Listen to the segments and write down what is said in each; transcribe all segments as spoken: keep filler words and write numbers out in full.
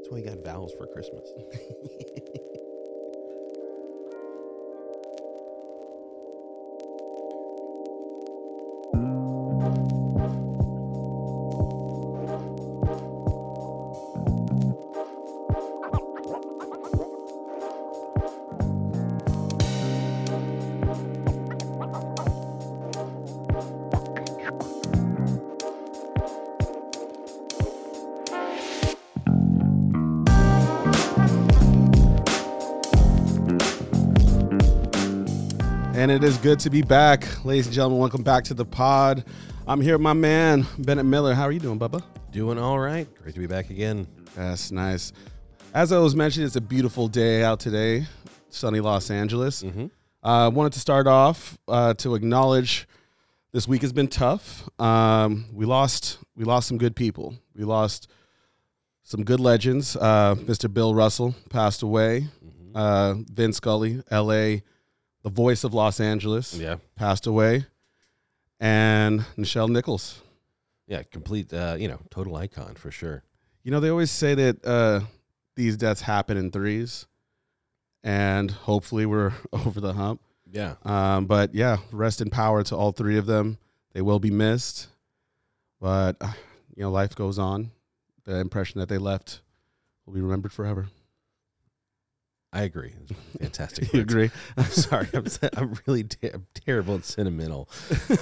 That's why he got vowels for Christmas. And it is good to be back, ladies and gentlemen. Welcome back to the pod. I'm here with my man, Bennett Miller. How are you doing, Bubba? Doing all right. Great to be back again. That's nice. As I was mentioning, it's a beautiful day out today, sunny Los Angeles. I mm-hmm. uh, wanted to start off uh, to acknowledge this week has been tough. Um, we lost we lost some good people. We lost some good legends. Uh, Mister Bill Russell passed away. Mm-hmm. Uh, Vin Scully, L A the voice of Los Angeles, yeah, passed away, and Nichelle Nichols, yeah, complete, uh, you know, total icon for sure. You know, they always say that uh, these deaths happen in threes, and hopefully we're over the hump. Yeah, um, but yeah, rest in power to all three of them. They will be missed, but uh, you know, life goes on. The impression that they left will be remembered forever. I agree. Fantastic. You agree? I'm sorry. I'm, I'm really ter- I'm terrible and sentimental.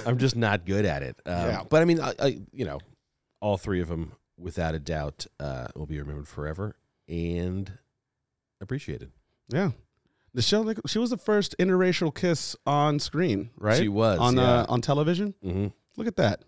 I'm just not good at it. Um, yeah. But I mean, I, I, you know, all three of them, without a doubt, uh, will be remembered forever and appreciated. Yeah. Nichelle Nichols, she was the first interracial kiss on screen, right? She was. On yeah. uh, on television? Mm-hmm. Look at that.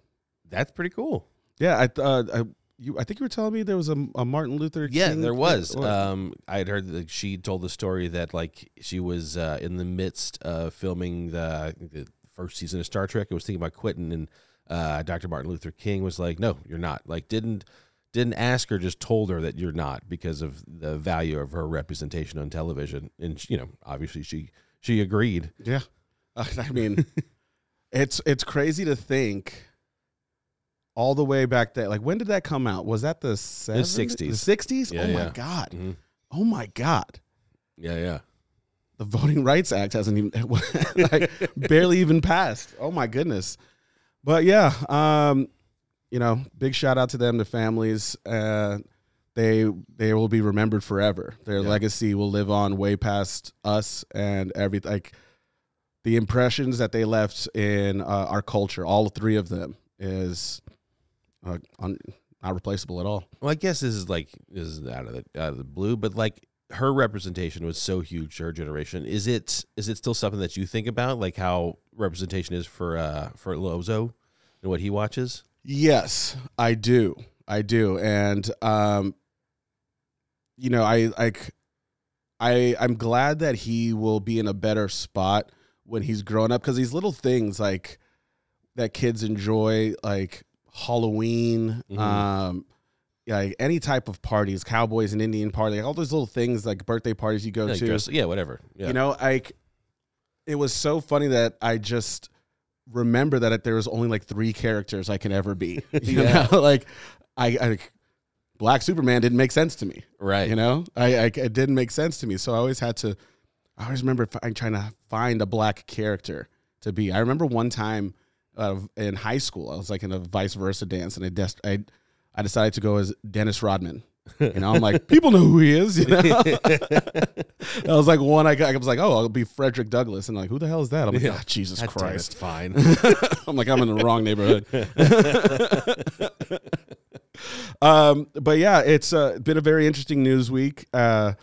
That's pretty cool. Yeah. I uh, I You, I think you were telling me there was a, a Martin Luther King. Yeah, there was. Um, I had heard that she told the story that like she was uh, in the midst of filming the, the first season of Star Trek. I was thinking about quitting, and uh, Doctor Martin Luther King was like, "No, you're not." Like, didn't didn't ask her, just told her that you're not because of the value of her representation on television. And she, you know, obviously she she agreed. Yeah, I mean, it's it's crazy to think. All the way back there. Like, when did that come out? Was that the seventies? The sixties. The sixties? Yeah, oh, yeah. My God. Mm-hmm. Oh, my God. Yeah, yeah. The Voting Rights Act hasn't even, like, barely even passed. Oh, my goodness. But, yeah, um, you know, big shout out to them, the families. Uh, they they will be remembered forever. Their yeah. legacy will live on way past us and everything. Like, the impressions that they left in uh, our culture, all three of them, is... Uh, un, not replaceable at all. Well, I guess this is like this is out of the out of the blue, but like her representation was so huge to her generation. Is it is it still something that you think about, like how representation is for uh, for Lozo and what he watches? Yes, I do, I do, and um, you know, I like I I'm glad that he will be in a better spot when he's grown up, because these little things like that kids enjoy, like Halloween, mm-hmm. um, like any type of parties, cowboys and Indian party, like all those little things, like birthday parties you go yeah, to, dress, yeah, whatever. Yeah. You know, like it was so funny that I just remember that there was only like three characters I can ever be. You yeah. know, like I, I, Black Superman didn't make sense to me, right? You know, I, I, it didn't make sense to me, so I always had to. I always remember I'm trying to find a black character to be. I remember one time. Uh, in high school, I was like in a vice versa dance, and I, des- I, I decided to go as Dennis Rodman. You know, I'm like, people know who he is. You know, I was like, one, I, got, I was like, oh, I'll be Frederick Douglass, and I'm like, who the hell is that? I'm like, yeah. oh, Jesus that Christ, fine. I'm like, I'm in the wrong neighborhood. um, but yeah, it's uh, been a very interesting news week. Uh,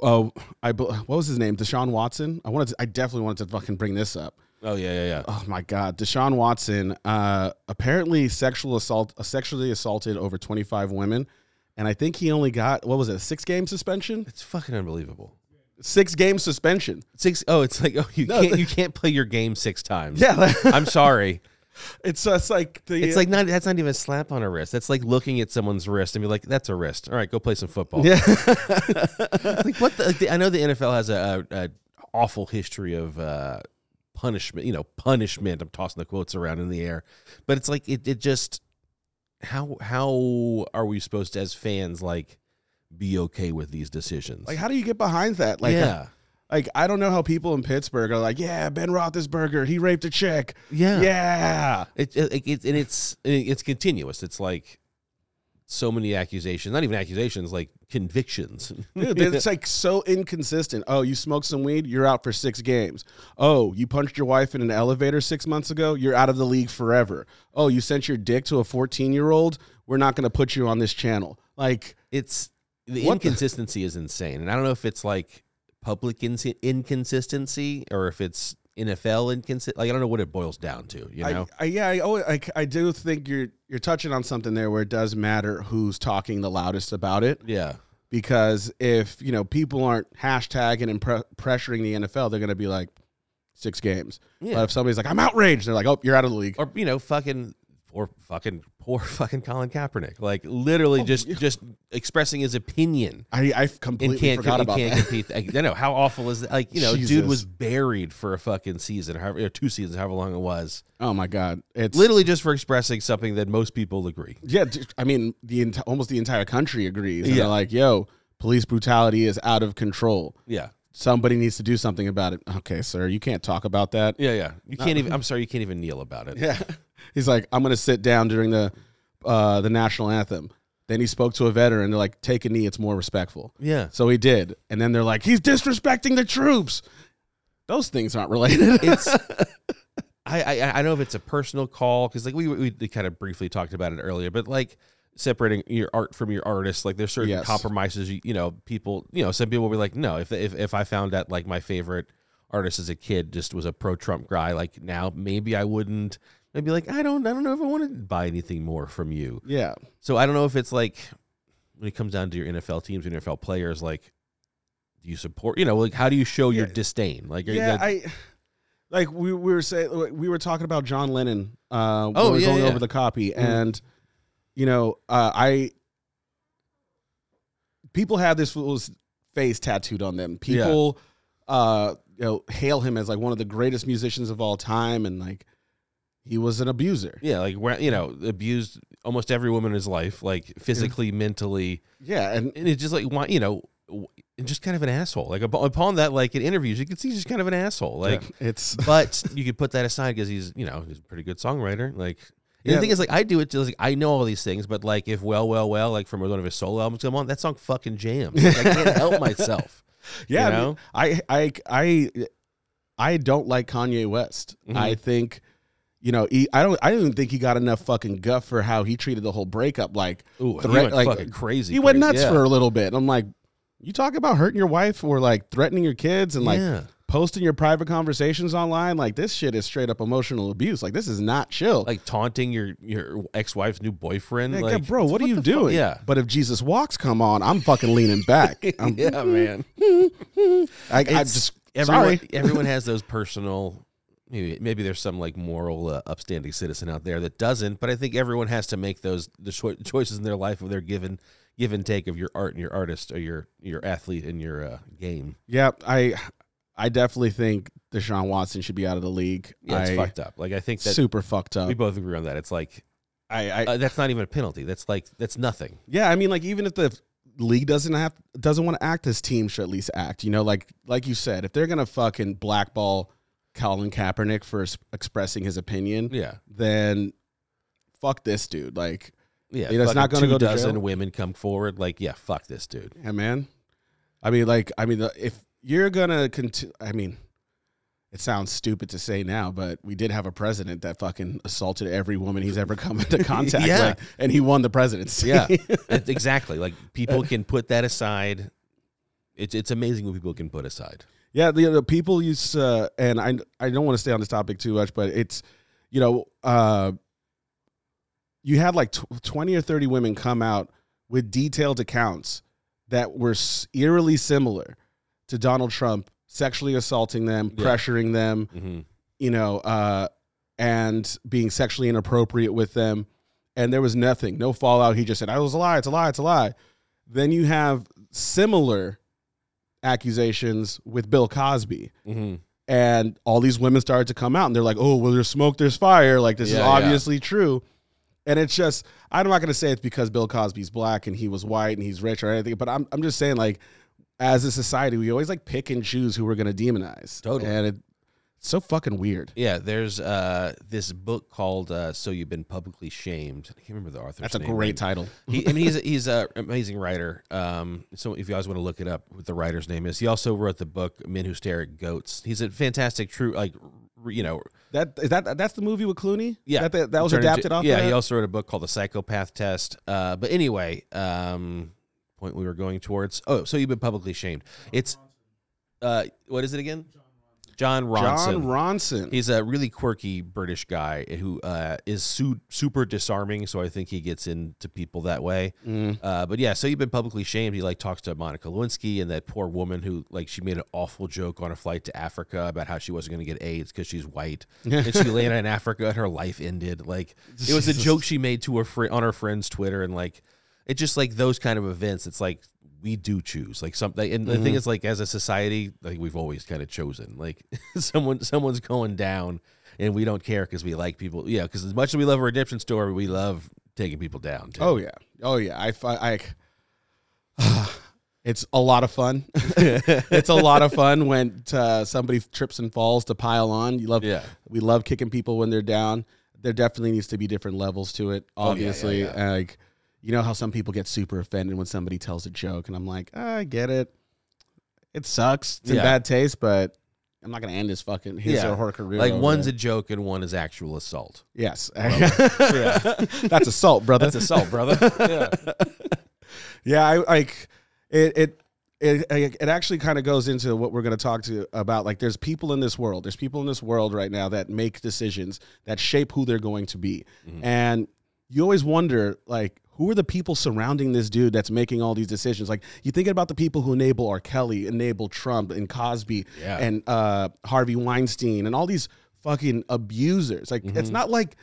oh, I what was his name? Deshaun Watson. I wanted, to, I definitely wanted to fucking bring this up. Oh, yeah, yeah, yeah. Oh, my God. Deshaun Watson uh, apparently sexual assault, uh, sexually assaulted over twenty-five women, and I think he only got, what was it, a six-game suspension? It's fucking unbelievable. Six-game suspension. Six. Oh, it's like, oh, you, no, can't, you can't play your game six times. Yeah. I'm sorry. It's, uh, it's like the... It's like, not, that's not even a slap on a wrist. That's like looking at someone's wrist and be like, that's a wrist. All right, go play some football. Yeah. Like, what the, the, I know the N F L has a, a, a awful history of... Uh, punishment, you know, punishment. I'm tossing the quotes around in the air, but it's like it, it just how how are we supposed to, as fans, like be okay with these decisions. Like, how do you get behind that? Like, yeah. I, like, I don't know how people in Pittsburgh are like, yeah, Ben Roethlisberger, he raped a chick. Yeah. Yeah. It, it, it, and it's it's continuous. It's like so many accusations, not even accusations, like convictions. Dude, it's like so inconsistent. Oh, you smoked some weed, you're out for six games. Oh, you punched your wife in an elevator six months ago, you're out of the league forever. Oh, you sent your dick to a fourteen-year-old, we're not going to put you on this channel. Like, it's... The what inconsistency the? is insane, and I don't know if it's like public in- inconsistency or if it's N F L inconsistency. Like, I don't know what it boils down to, you know? I, I, yeah, I, always, I I do think you're you're touching on something there where it does matter who's talking the loudest about it. Yeah, because if you know people aren't hashtagging and pre- pressuring the N F L, they're going to be like six games. Yeah. But if somebody's like, I'm outraged, they're like, oh, you're out of the league, or you know, fucking. Or fucking poor fucking Colin Kaepernick, like literally oh, just yeah. just expressing his opinion. I I completely forgot about can't that. Compete. I, I know how awful is that. Like you know, Jesus. Dude was buried for a fucking season, however, or two seasons, however long it was. Oh my God! It's literally just for expressing something that most people agree. Yeah, I mean, the ent- almost the entire country agrees. And yeah, they're like, yo, police brutality is out of control. Yeah. Somebody needs to do something about it. Okay, sir, you can't talk about that. Yeah, yeah. You can't even, I'm sorry, you can't even kneel about it. Yeah. He's like, I'm going to sit down during the uh, the national anthem. Then he spoke to a veteran. They're like, take a knee. It's more respectful. Yeah. So he did. And then they're like, he's disrespecting the troops. Those things aren't related. It's, I, I I don't know if it's a personal call because like we, we we kind of briefly talked about it earlier, but like, separating your art from your artist, like there's certain yes. compromises. You, you know, people. You know, some people will be like, no. If if if I found out like my favorite artist as a kid just was a pro-Trump guy, like now maybe I wouldn't. I'd be like, I don't, I don't know if I want to buy anything more from you. Yeah. So I don't know if it's like when it comes down to your N F L teams, your N F L players, like, do you support? You know, like how do you show yeah. your disdain? Like, yeah, that, I. Like we, we were saying, we were talking about John Lennon. Uh, oh, we were yeah, going yeah. over the copy mm-hmm. and. You know, uh, I people have this fool's face tattooed on them. People, yeah. uh, you know, hail him as like one of the greatest musicians of all time, and like he was an abuser. Yeah, like where you know abused almost every woman in his life, like physically, yeah. mentally. Yeah, and, and it's just like you know, just kind of an asshole. Like upon that, like in interviews, you can see he's just kind of an asshole. Like yeah, it's, but you could put that aside because he's you know he's a pretty good songwriter. Like. Yeah. The thing is, like, I do it, just, like, I know all these things, but, like, if Well, Well, Well, like, from one of his solo albums come on, that song fucking jams. Like, I can't help myself. Yeah, you know? I, mean, I, I, I, I don't like Kanye West. Mm-hmm. I think, you know, he, I don't I don't think he got enough fucking guff for how he treated the whole breakup. Like, ooh, thre- he went like, fucking crazy. He went nuts yeah. for a little bit. I'm like, you talk about hurting your wife or, like, threatening your kids and, like, yeah. posting your private conversations online, like this shit is straight up emotional abuse. Like this is not chill. Like taunting your, your ex-wife's new boyfriend. Like, like bro, what, what are you doing? Fuck? Yeah. But if Jesus walks, come on, I'm fucking leaning back. I'm, yeah, man. I, I just everyone, sorry. Everyone has those personal. Maybe maybe there's some like moral uh, upstanding citizen out there that doesn't. But I think everyone has to make those the cho- choices in their life of their given. give and take of your art and your artist or your your athlete and your uh, game. Yeah, I. I definitely think Deshaun Watson should be out of the league. Yeah, it's I, fucked up. Like I think that super fucked up. We both agree on that. It's like, I, I uh, that's not even a penalty. That's like that's nothing. Yeah, I mean, like even if the league doesn't have doesn't want to act, this team should at least act. You know, like like you said, if they're gonna fucking blackball Colin Kaepernick for expressing his opinion, yeah, then fuck this dude. Like, yeah, you know, it's not gonna go to jail. Two dozen women come forward. Like, yeah, fuck this dude. Yeah, man. I mean, like, I mean, if. You're going to continue. I mean, it sounds stupid to say now, but we did have a president that fucking assaulted every woman he's ever come into contact yeah. with, and he won the presidency. Yeah, exactly. Like, people can put that aside. It's it's amazing what people can put aside. Yeah, the, the people used to, uh, and I, I don't want to stay on this topic too much, but it's, you know, uh, you had like twenty or thirty women come out with detailed accounts that were eerily similar to Donald Trump sexually assaulting them, yeah. pressuring them, mm-hmm. you know, uh, and being sexually inappropriate with them. And there was nothing, no fallout. He just said, I was a lie. It's a lie. It's a lie. Then you have similar accusations with Bill Cosby. Mm-hmm. And all these women started to come out and they're like, oh, well, there's smoke, there's fire. Like this yeah, is obviously yeah. true. And it's just, I'm not going to say it's because Bill Cosby's black and he was white and he's rich or anything, but I'm I'm just saying, like, as a society, we always, like, pick and choose who we're going to demonize. Totally. And it, it's so fucking weird. Yeah, there's uh, this book called uh, So You've Been Publicly Shamed. I can't remember the author's That's name. That's a great title. He, I mean, he's he's an amazing writer. Um, so if you guys want to look it up, what the writer's name is. He also wrote the book Men Who Stare at Goats. He's a fantastic, true, like, you know. That is that that's the movie with Clooney? Yeah. That, that, that was adapted into, off yeah, of that? Yeah, he also wrote a book called The Psychopath Test. Uh, but anyway, um, point we were going towards. Oh, so you've been publicly shamed. It's, uh, what is it again? John Ronson. John Ronson. He's a really quirky British guy who uh, is su- super disarming, so I think he gets into people that way. Mm. Uh, but yeah, so you've been publicly shamed. He like talks to Monica Lewinsky and that poor woman who like she made an awful joke on a flight to Africa about how she wasn't going to get AIDS because she's white, and she landed in Africa and her life ended. Like it was a joke she made to her fr- on her friend's Twitter, and like it's just like those kind of events. It's like. We do choose like something. And the mm-hmm. thing is like, as a society, like we've always kind of chosen, like someone, someone's going down and we don't care. Cause we like people. Yeah. Cause as much as we love a redemption story, we love taking people down. Too. Oh yeah. Oh yeah. I, I, I it's a lot of fun. It's a lot of fun when uh, somebody trips and falls to pile on. You love, yeah. we love kicking people when they're down. There definitely needs to be different levels to it. Obviously. Oh, yeah, yeah, yeah. Uh, like, you know how some people get super offended when somebody tells a joke, and I'm like, oh, I get it. It sucks. It's yeah. in bad taste, but I'm not going to end his fucking his yeah. or her career. Like one's it. a joke and one is actual assault. Yes. yeah. That's assault, brother. That's assault, brother. yeah. Yeah, I like it it it it actually kind of goes into what we're going to talk to about. Like there's people in this world. There's people in this world right now that make decisions that shape who they're going to be. Mm-hmm. And you always wonder like who are the people surrounding this dude that's making all these decisions? Like, you're thinking about the people who enable R. Kelly, enable Trump and Cosby yeah. and uh, Harvey Weinstein and all these fucking abusers. Like, mm-hmm. it's not like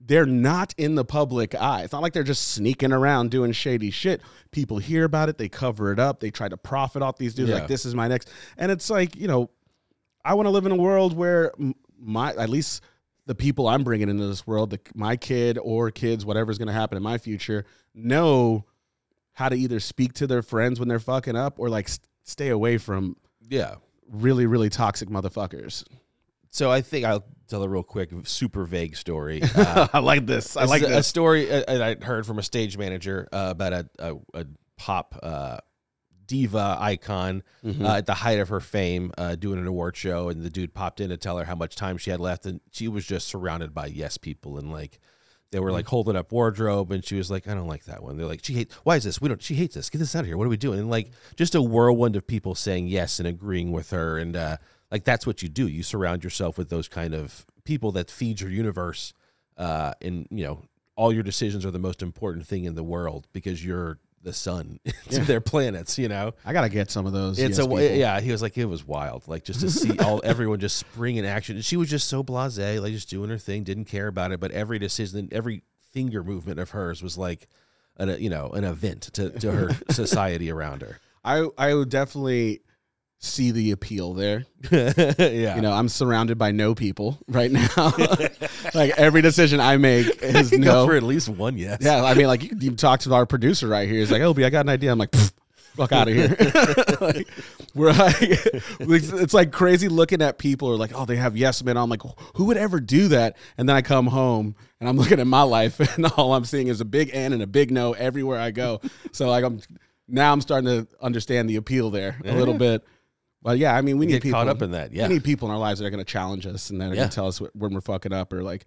they're not in the public eye. It's not like they're just sneaking around doing shady shit. People hear about it. They cover it up. They try to profit off these dudes. Yeah. Like, this is my next. And it's like, you know, I want to live in a world where my, at least the people I'm bringing into this world, the, my kid or kids, whatever's going to happen in my future, know how to either speak to their friends when they're fucking up or like st- stay away from yeah, really, really toxic motherfuckers. So I think I'll tell a real quick, super vague story. Uh, I like this. I like this. A story uh, and I heard from a stage manager uh, about a, a, a pop uh, diva icon mm-hmm. uh, at the height of her fame uh, doing an award show, and the dude popped in to tell her how much time she had left, and she was just surrounded by yes people, and like they were like holding up wardrobe, and she was like, I don't like that one. They're like, she hates, why is this? We don't, she hates this. Get this out of here. What are we doing? And like just a whirlwind of people saying yes and agreeing with her, and uh, like that's what you do. You surround yourself with those kind of people that feed your universe, uh, and you know all your decisions are the most important thing in the world because you're the sun to yeah. their planets, you know. I gotta get some of those. It's yes a, yeah, he was like, it was wild, like just to see all everyone just spring in action. And she was just so blasé, like just doing her thing, didn't care about it. But every decision, every finger movement of hers was like, an you know, an event to, to her society around her. I I would definitely see the appeal there. yeah, you know, I'm surrounded by no people right now. Like every decision I make is I no. Go for at least one yes. Yeah, I mean, like you, you talk to our producer right here. He's like, "Obi, I got an idea." I'm like, "Fuck out of here." Like, we're like, it's, it's like crazy looking at people who are like, "Oh, they have yes men." I'm like, "Who would ever do that?" And then I come home and I'm looking at my life, and all I'm seeing is a big N and a big no everywhere I go. So like, I'm now I'm starting to understand the appeal there a yeah. little bit. Well, yeah, I mean, we, we need get people caught up in that. Yeah, we need people in our lives that are going to challenge us and that are yeah. going to tell us when we're fucking up or like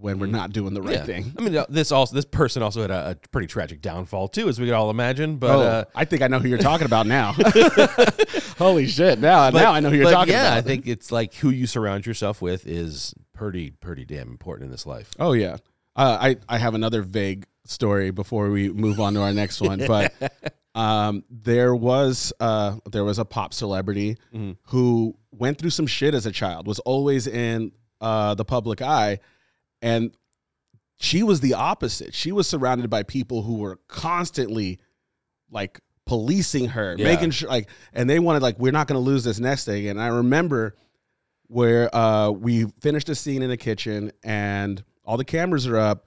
when we're not doing the right yeah. thing. I mean, this also this person also had a, a pretty tragic downfall too, as we could all imagine. But oh, uh, I think I know who you're talking about now. Holy shit! Now, but, now I know who you're talking yeah, about. Yeah, I think it's like who you surround yourself with is pretty, pretty damn important in this life. Oh yeah, uh, I I have another vague story before we move on to our next one, but. Um, there was uh, there was a pop celebrity mm-hmm. who went through some shit as a child, was always in uh, the public eye, and she was the opposite. She was surrounded by people who were constantly like policing her, yeah. making sure like, and they wanted like, we're not going to lose this next thing. And I remember where uh, we finished a scene in the kitchen, and all the cameras are up,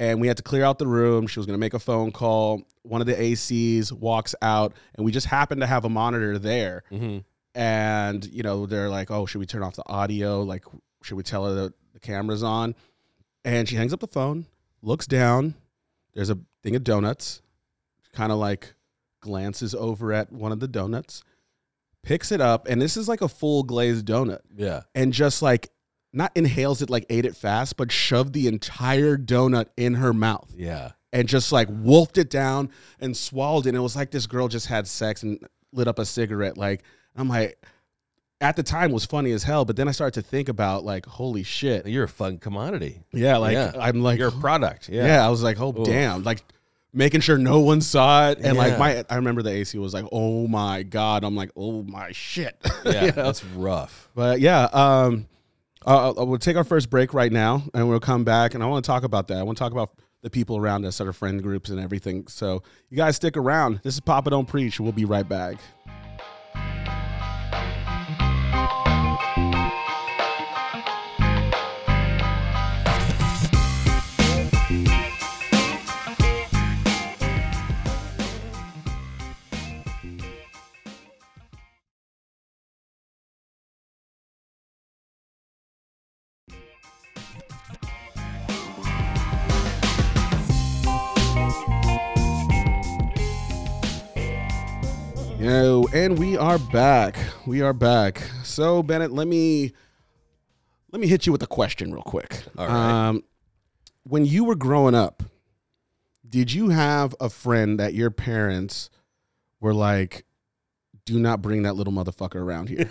and we had to clear out the room. She was going to make a phone call. One of the A Cs walks out, and we just happened to have a monitor there. Mm-hmm. And, you know, they're like, oh, should we turn off the audio? Like, should we tell her that the camera's on? And she hangs up the phone, looks down. There's a thing of donuts. Kind of like glances over at one of the donuts, picks it up, and this is like a full glazed donut. Yeah. And just like, not inhales it like ate it fast, but shoved the entire donut in her mouth. Yeah. And just like wolfed it down and swallowed it. And it was like this girl just had sex and lit up a cigarette. Like, I'm like, at the time was funny as hell, but then I started to think about like, holy shit. You're a fun commodity. Yeah. Like, yeah. I'm like, you're a product. Yeah. Yeah. I was like, oh, ooh. Damn. Like, making sure no one saw it. And yeah. like my, I remember the A C was like, oh my God. I'm like, oh my shit. Yeah. You know? That's rough. But yeah. Um, Uh, we'll take our first break right now, and we'll come back, and I want to talk about that. I want to talk about the people around us, our friend groups and everything. So you guys stick around. This is Papa Don't Preach. We'll be right back. Yo, and we are back. We are back. So Bennett, let me let me hit you with a question real quick. All right. Um, when you were growing up, did you have a friend that your parents were like, "Do not bring that little motherfucker around here"?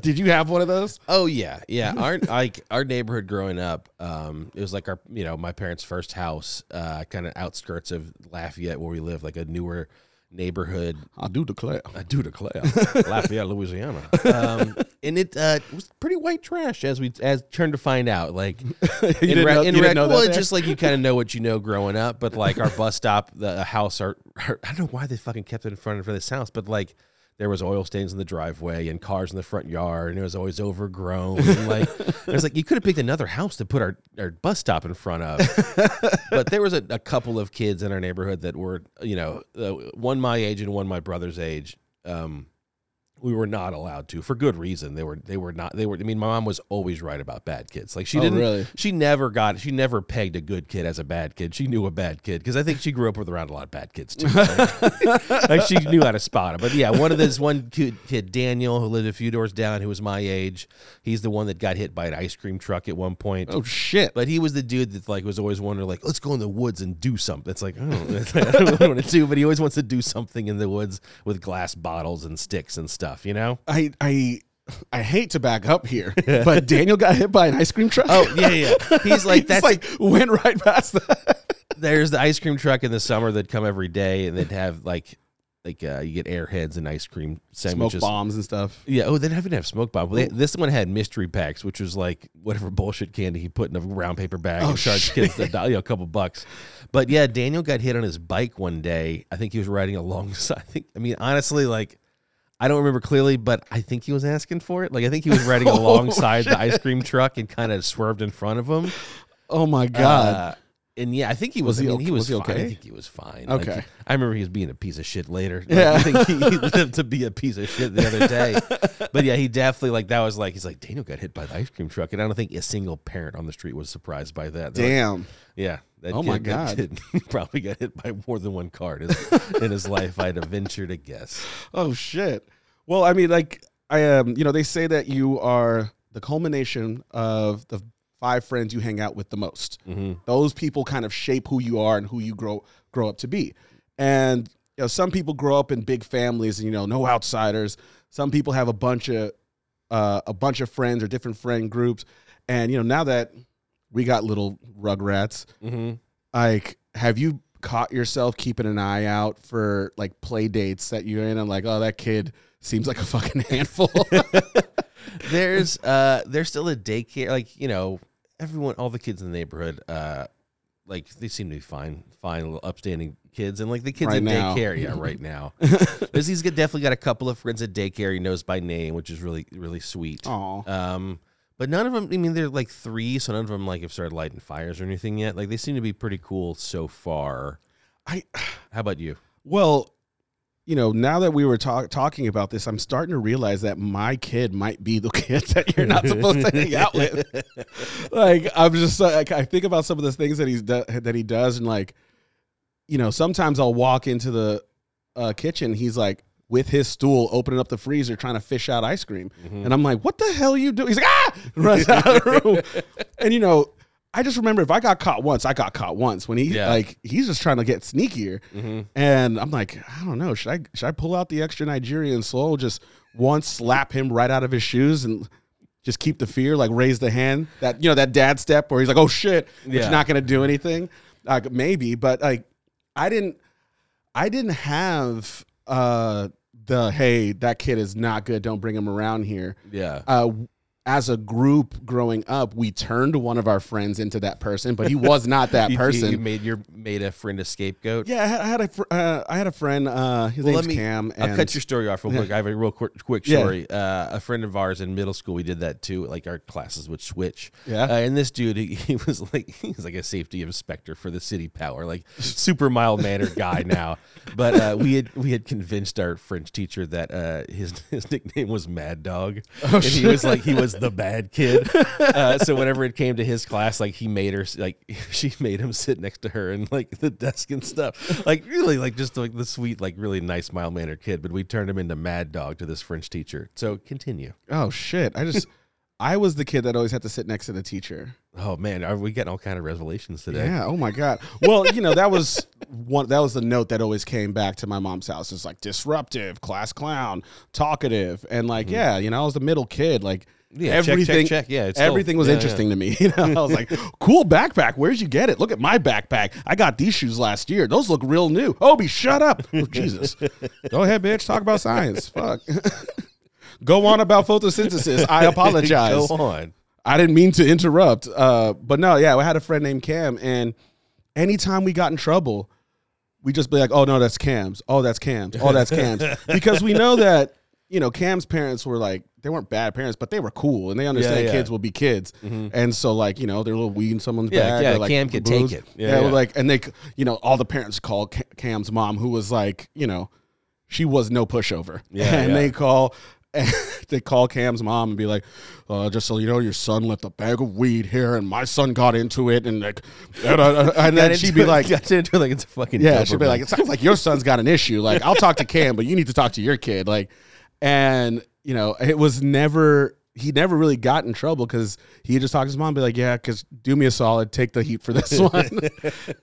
Did you have one of those? Oh yeah, yeah. Our like our neighborhood growing up, um, it was like our you know my parents' first house, uh, kind of outskirts of Lafayette where we live, like a newer neighborhood. I do declare. I do declare. Lafayette, Louisiana. Um, and it uh, was pretty white trash, as we as turned to find out. Like, you in didn't rec- know, in you rec- didn't know well, that it's just like you kind of know what you know growing up. But like our bus stop, the house, our, our, I don't know why they fucking kept it in front of this house, but like there was oil stains in the driveway and cars in the front yard, and it was always overgrown. And like it was like you could have picked another house to put our, our bus stop in front of. But there was a, a couple of kids in our neighborhood that were, you know, uh, one my age and one my brother's age. Um, we were not allowed to for good reason. They were they were not they were. I mean, my mom was always right about bad kids. Like she oh, didn't. Really? She never got. She never pegged a good kid as a bad kid. She knew a bad kid because I think she grew up with around a lot of bad kids too. Like, like she knew how to spot him. But yeah, one of this one kid, kid, Daniel, who lived a few doors down, who was my age. He's the one that got hit by an ice cream truck at one point. Oh shit! But he was the dude that like was always wondering like, let's go in the woods and do something. It's like I don't know, like, I don't really want to do, but he always wants to do something in the woods with glass bottles and sticks and stuff. You know, I I I hate to back up here, but Daniel got hit by an ice cream truck. Oh yeah, yeah. He's like that's like went right past that. There's the ice cream truck in the summer that'd come every day, and they'd have like like uh, you get airheads and ice cream sandwiches, smoke bombs and stuff. Yeah. Oh, they didn't have smoke bomb. They, this one had mystery packs, which was like whatever bullshit candy he put in a brown paper bag oh, and charged kids a, dollar, you know, a couple bucks. But yeah, Daniel got hit on his bike one day. I think he was riding alongside. I think. I mean, honestly, like. I don't remember clearly, but I think he was asking for it. Like, I think he was riding oh, alongside shit. the ice cream truck and kind of swerved in front of him. Oh, my God. Uh, and, yeah, I think he was, was he I mean, okay? he was, was he okay? I think he was fine. Okay. Like, I remember he was being a piece of shit later. Like, yeah. I think he, he lived to be a piece of shit the other day. But, yeah, he definitely, like, that was like, he's like, Daniel got hit by the ice cream truck. And I don't think a single parent on the street was surprised by that. They're damn. Like, yeah. That oh, kid, my God. That kid probably got hit by more than one car in his life, I'd venture to guess. Oh, shit. Well, I mean, like, I um, you know, they say that you are the culmination of the five friends you hang out with the most. Mm-hmm. Those people kind of shape who you are and who you grow grow up to be. And, you know, some people grow up in big families and, you know, no outsiders. Some people have a bunch of, uh, a bunch of friends or different friend groups. And, you know, now that... we got little rugrats. Mm-hmm. Like, have you caught yourself keeping an eye out for, like, play dates that you're in? I'm like, oh, that kid seems like a fucking handful. There's uh, there's still a daycare. Like, you know, everyone, all the kids in the neighborhood, uh, like, they seem to be fine, fine little upstanding kids. And, like, the kids right in now. Daycare, yeah, right now. There's, he's definitely got a couple of friends at daycare he knows by name, which is really, really sweet. Aww. Um, But none of them, I mean, they're like three, so none of them like have started lighting fires or anything yet. Like, they seem to be pretty cool so far. I. How about you? Well, you know, now that we were talk- talking about this, I'm starting to realize that my kid might be the kid that you're not supposed to hang out with. Like, I'm just like, I think about some of the things that he's do- that he does, and like, you know, sometimes I'll walk into the uh, kitchen, he's like, with his stool, opening up the freezer, trying to fish out ice cream, mm-hmm. and I'm like, "What the hell are you doing?" He's like, "Ah!" Runs out of the room, and you know, I just remember if I got caught once, I got caught once. When he yeah. like, he's just trying to get sneakier, mm-hmm. and I'm like, I don't know, should I should I pull out the extra Nigerian soul, just once slap him right out of his shoes, and just keep the fear, like raise the hand, that you know that dad step where he's like, "Oh shit," but yeah. you're not gonna do anything, like maybe, but like I didn't, I didn't have uh the hey that kid is not good, don't bring him around here. Yeah. Uh, as a group growing up, we turned one of our friends into that person, but he was not that you, person. You made your made a friend a scapegoat. Yeah, I had, I had a fr- uh, I had a friend. Uh, his well, name's me, Cam. And I'll cut your story off real quick. I have a real quick, quick story. Yeah. Uh, a friend of ours in middle school, we did that too. Like our classes would switch. Yeah. Uh, and this dude, he, he was like he was like a safety inspector for the city power, like super mild mannered guy now. But uh, we had we had convinced our French teacher that uh, his his nickname was Mad Dog, oh, and shit. he was like he was. the bad kid. Uh, so whenever it came to his class, like he made her, like she made him sit next to her and like the desk and stuff. Like really, like just like the sweet, like really nice, mild mannered kid. But we turned him into Mad Dog to this French teacher. So continue. Oh shit! I just, I was the kid that always had to sit next to the teacher. Oh man, are we getting all kind of revelations today? Yeah. Oh my god. Well, you know that was one. That was the note that always came back to my mom's house. It's like disruptive, class clown, talkative, and like mm-hmm. yeah, you know, I was the middle kid, like. Yeah, everything, check, check, check. Yeah, it's everything still, was yeah, interesting yeah. to me. You know, I was like, "Cool backpack. Where'd you get it? Look at my backpack. I got these shoes last year. Those look real new." Obi, shut up. Oh, Jesus, go ahead, bitch. Talk about science. Fuck. Go on about photosynthesis. I apologize. Go on. I didn't mean to interrupt. Uh, but no, yeah, I had a friend named Cam, and anytime we got in trouble, we just be like, "Oh no, that's Cam's. Oh, that's Cam's. Oh, that's Cam's," because we know that. You know, Cam's parents were like, they weren't bad parents, but they were cool, and they understand yeah, yeah. kids will be kids. Mm-hmm. And so, like, you know, they're a little weed in someone's yeah, bag. Yeah, they're like, Cam could take it. Yeah, yeah, yeah. Like, and they, you know, all the parents call Cam's mom, who was like, you know, she was no pushover. Yeah, and yeah. they call, and they call Cam's mom and be like, uh, just so you know, your son left a bag of weed here, and my son got into it, and like, and, uh, and then she'd be it, like, got into it like it's a fucking yeah. She'd be like, it sounds like your son's got an issue. Like, I'll talk to Cam, but you need to talk to your kid. Like. And, you know, it was never, he never really got in trouble because he just talked to his mom and be like, yeah, because do me a solid, take the heat for this one.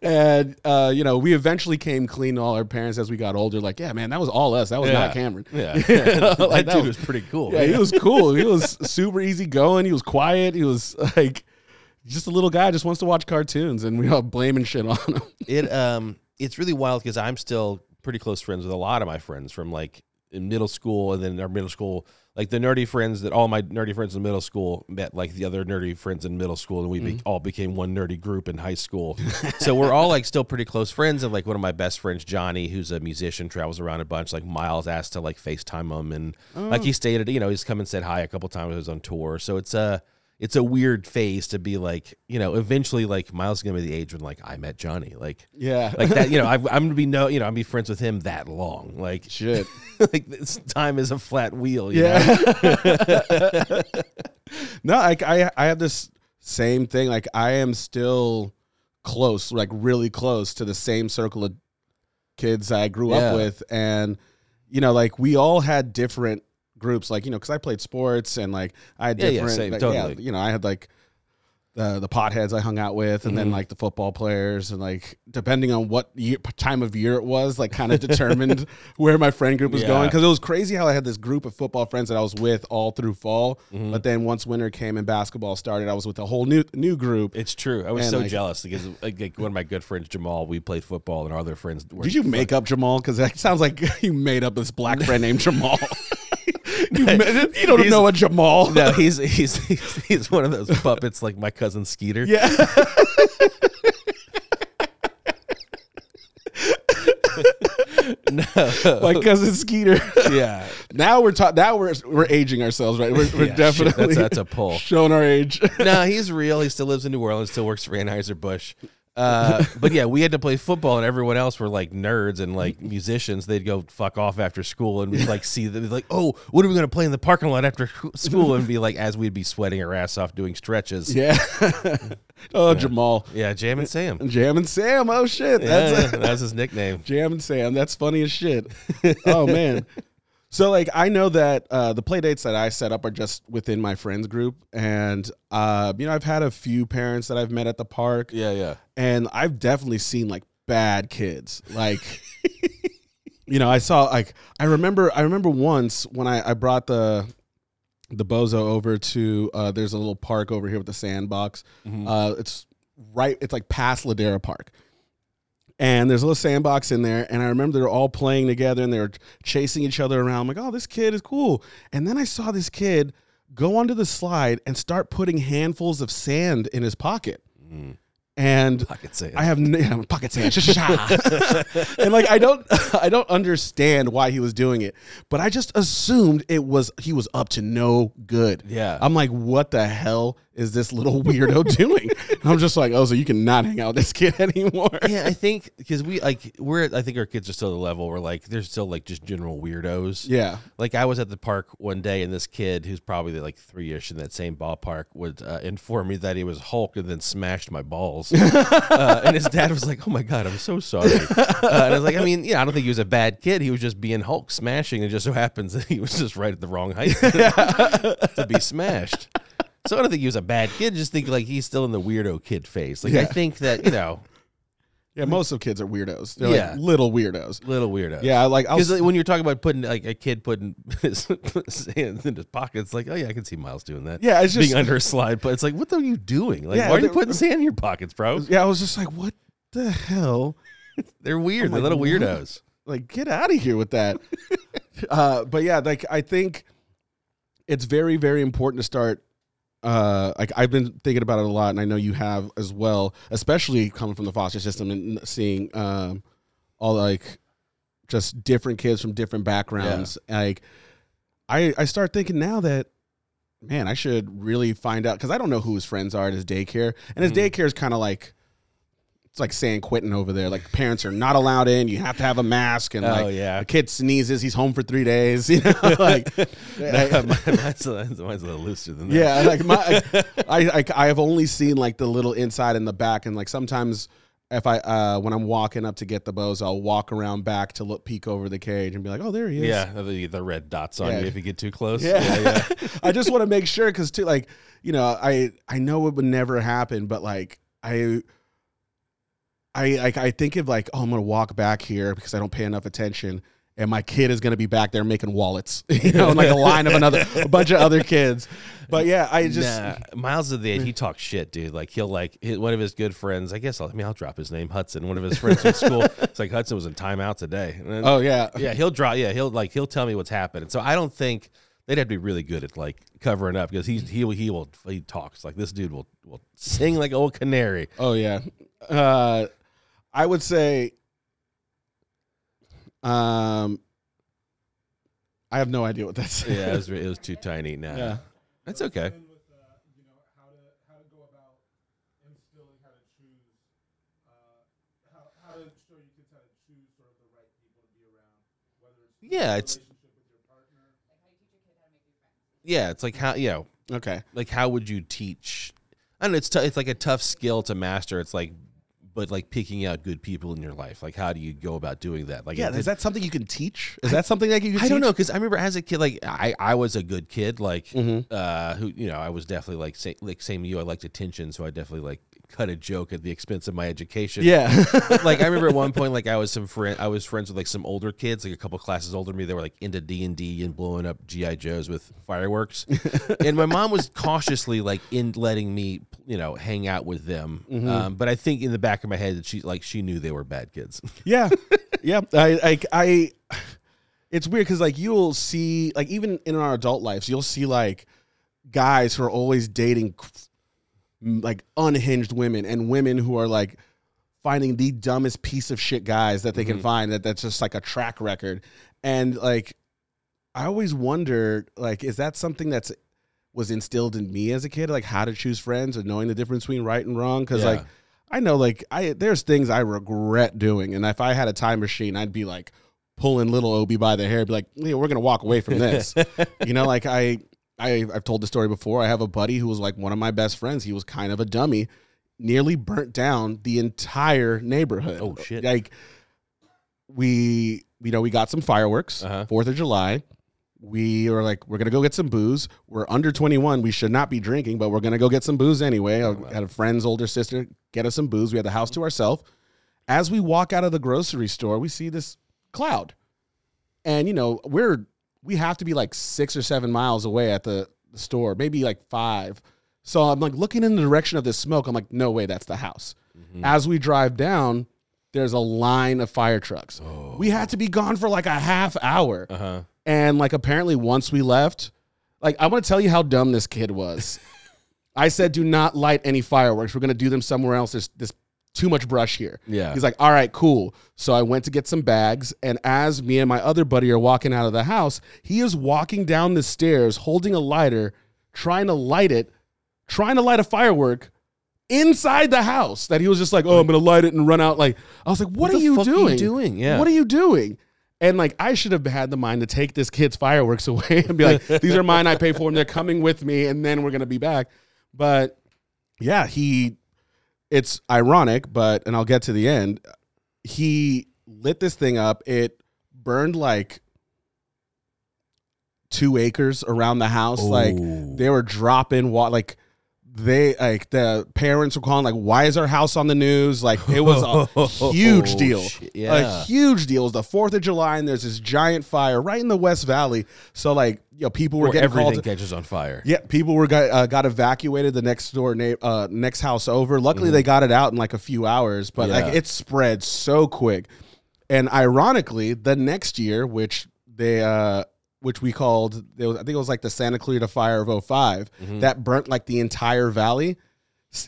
And, uh, you know, we eventually came clean to all our parents as we got older. Like, yeah, man, that was all us. That was yeah. not Cameron. Yeah. You know, like, that, that dude was, was pretty cool. Yeah, yeah, he was cool. He was super easygoing. He was quiet. He was like just a little guy just wants to watch cartoons, and we all blaming shit on him. It, um, it's really wild because I'm still pretty close friends with a lot of my friends from like, in middle school, and then our middle school, like the nerdy friends that all my nerdy friends in middle school met like the other nerdy friends in middle school, and we mm-hmm. be- all became one nerdy group in high school. So we're all like still pretty close friends, and like one of my best friends, Johnny, who's a musician, travels around a bunch. Like Miles asked to like FaceTime him, and oh. like he stayed at, you know, he's come and said hi a couple times when he was on tour. So it's a it's a weird phase to be like, you know, eventually like Miles is gonna be the age when like I met Johnny, like yeah, like that, you know, I've, I'm gonna be no, you know, I'm be friends with him that long, like shit, like this time is a flat wheel, you yeah. know? No, I, I I have this same thing, like I am still close, like really close to the same circle of kids I grew yeah. up with, and you know, like we all had different groups, like, you know, because I played sports, and like I had yeah, different yeah, same, like, totally. Yeah, you know, I had like the the potheads I hung out with, and mm-hmm. then like the football players, and like depending on what year, time of year it was, like kind of determined where my friend group was yeah. going, because it was crazy how I had this group of football friends that I was with all through fall, mm-hmm. but then once winter came and basketball started, I was with a whole new new group. It's true. I was and so like, jealous because like one of my good friends, Jamal, we played football, and our other friends were did you make fun. Up Jamal? Because that sounds like you made up this black friend named Jamal. You, you don't he's, know a Jamal. No, he's, he's he's he's one of those puppets like my cousin Skeeter. Yeah. No. Like Cousin Skeeter. Yeah. Now we're ta- now we're we're aging ourselves, right? We're, we're yeah, definitely shit, that's, that's a pull. Showing our age. No, he's real. He still lives in New Orleans. Still works for Anheuser-Busch. Uh, but yeah, we had to play football, and everyone else were like nerds and like musicians. They'd go fuck off after school, and we'd like see them like, oh, what are we going to play in the parking lot after school? And be like, as we'd be sweating our ass off doing stretches. Yeah. Oh, yeah. Jamal. Yeah, Jam and Sam. Jam and Sam. Oh shit, that's yeah, that was his nickname. Jam and Sam. That's funny as shit. Oh man. So, like, I know that uh, the play dates that I set up are just within my friends group. And, uh, you know, I've had a few parents that I've met at the park. Yeah, yeah. And I've definitely seen, like, bad kids. Like, you know, I saw, like, I remember I remember once when I, I brought the the bozo over to, uh, there's a little park over here with the sandbox. Mm-hmm. Uh, it's right, it's like past Ladera Park. And there's a little sandbox in there, and I remember they were all playing together, and they were chasing each other around. I'm like, oh, this kid is cool. And then I saw this kid go onto the slide and start putting handfuls of sand in his pocket. Mm. And pocket sand. I have yeah, pocket sand. And like I don't, I don't understand why he was doing it, but I just assumed it was he was up to no good. Yeah, I'm like, what the hell is this little weirdo doing? And I'm just like, oh, so you cannot hang out with this kid anymore. Yeah, I think because we like we're I think our kids are still at the level where like they're still like just general weirdos. Yeah, like I was at the park one day and this kid who's probably like three ish in that same ballpark would uh, inform me that he was Hulk and then smashed my balls. uh, and his dad was like, "Oh my god, I'm so sorry." Uh, and I was like, "I mean, yeah, I don't think he was a bad kid. He was just being Hulk smashing. It just so happens that he was just right at the wrong height to, to be smashed." So I don't think he was a bad kid. Just think like he's still in the weirdo kid phase. Like yeah. I think that you know, yeah, most of kids are weirdos. They're yeah. like little weirdos, little weirdos. Yeah, like because like, when you're talking about putting like a kid putting his hands in his pockets, like oh yeah, I can see Miles doing that. Yeah, it's just being under a slide, but it's like what are you doing? Like yeah, why are you putting sand in your pockets, bro? Yeah, I was just like, what the hell? They're weird. I'm They're like, little weirdos. What? Like get out of here with that. uh, but yeah, like I think it's very very important to start. Uh, like I've been thinking about it a lot, and I know you have as well, especially coming from the foster system and seeing um, all like just different kids from different backgrounds. Yeah. Like I, I start thinking now that, man, I should really find out because I don't know who his friends are at his daycare, and his mm-hmm. daycare is kind of like it's like San Quentin over there. Like parents are not allowed in; you have to have a mask, and oh, like yeah. a kid sneezes, he's home for three days. You know, like no, mine, mine's, a, mine's a little looser than that. Yeah, like my, I, I, I have only seen like the little inside and the back, and like sometimes if I, uh, when I'm walking up to get the bows, I'll walk around back to look peek over the cage and be like, oh, there he is. Yeah, the, the red dots on yeah. you if you get too close. Yeah, yeah. yeah. I just want to make sure because too, like you know, I, I know it would never happen, but like I. I like I think of like, oh, I'm gonna walk back here because I don't pay enough attention, and my kid is gonna be back there making wallets, you know, in like a line of another a bunch of other kids. But yeah, I just nah, Miles of the age, he talks shit, dude. Like he'll like his, one of his good friends. I guess I'll, I mean I'll drop his name, Hudson. One of his friends from school. It's like Hudson was in timeout today. And then, oh yeah, yeah. He'll drop. Yeah, he'll like he'll tell me what's happening. So I don't think they'd have to be really good at like covering up because he he he will he talks like this dude will will sing like old canary. Oh yeah. Uh. I would say, um, I have no idea what that's. Yeah, it was, it was too tiny. Now, yeah. That's okay. Yeah, it's. Yeah, it's like how you know. Okay. Like, how would you teach? I don't know. It's t- it's like a tough skill to master. It's like. But like picking out good people in your life, like how do you go about doing that? Like, yeah, it, is that something you can teach? Is I, that something that you? Can I teach? Don't know because I remember as a kid, like I, I was a good kid, like mm-hmm. uh, who you know I was definitely like say, like same you, I liked attention, so I definitely like cut a joke at the expense of my education. Yeah, like I remember at one point, like I was some friend, I was friends with like some older kids, like a couple classes older than me. They were like into D and D and blowing up G I Joes with fireworks, and my mom was cautiously like in letting me, you know, hang out with them. Mm-hmm. Um, but I think in the back. In my head that she like she knew they were bad kids. Yeah, yeah. I, I, I it's weird because like you'll see like even in our adult lives you'll see like guys who are always dating like unhinged women and women who are like finding the dumbest piece of shit guys that they mm-hmm. can find, that that's just like a track record. And like, I always wondered, like, is that something that's was instilled in me as a kid? Like how to choose friends or knowing the difference between right and wrong? Cause yeah. like, I know like I, there's things I regret doing. And if I had a time machine, I'd be like pulling little Obi by the hair, be like, yeah, we're going to walk away from this. You know, like I, I, I've told the story before. I have a buddy who was like one of my best friends. He was kind of a dummy, nearly burnt down the entire neighborhood. Oh shit. Like we, you know, we got some fireworks, uh-huh. fourth of July. We were like, we're going to go get some booze. We're under twenty-one. We should not be drinking, but we're going to go get some booze anyway. Oh, wow. I had a friend's older sister get us some booze. We had the house to ourselves. As we walk out of the grocery store, we see this cloud. And, you know, we're, we have to be like six or seven miles away at the, the store, maybe like five. So I'm like looking in the direction of this smoke. I'm like, no way, that's the house. Mm-hmm. As we drive down, there's a line of fire trucks. Oh. We had to be gone for like a half hour. Uh-huh. And, like, apparently once we left, like, I want to tell you how dumb this kid was. I said, do not light any fireworks. We're going to do them somewhere else. There's, there's too much brush here. Yeah. He's like, all right, cool. So I went to get some bags. And as me and my other buddy are walking out of the house, he is walking down the stairs holding a lighter, trying to light it, trying to light a firework inside the house that he was just like, oh, I'm going to light it and run out. Like, I was like, what, what are you doing? Are you doing? Yeah. What are you doing? And, like, I should have had the mind to take this kid's fireworks away and be like, these are mine, I pay for them, they're coming with me, and then we're going to be back. But, yeah, he, it's ironic, but, and I'll get to the end, he lit this thing up. It burned, like, two acres around the house. Ooh. Like, they were dropping water, like, they like the parents were calling like, why is our house on the news? Like it was a huge deal. Yeah. A huge deal. It was the fourth of July and there's this giant fire right in the West Valley. So like, you know, people were or getting everything called. Catches on fire. Yeah. People were got, uh, got evacuated the next door, na- uh, next house over. Luckily mm. they got it out in like a few hours, but yeah. like it spread so quick. And ironically the next year, which they, uh, which we called, I think it was like the Santa Clarita Fire of oh five, mm-hmm. that burnt like the entire valley.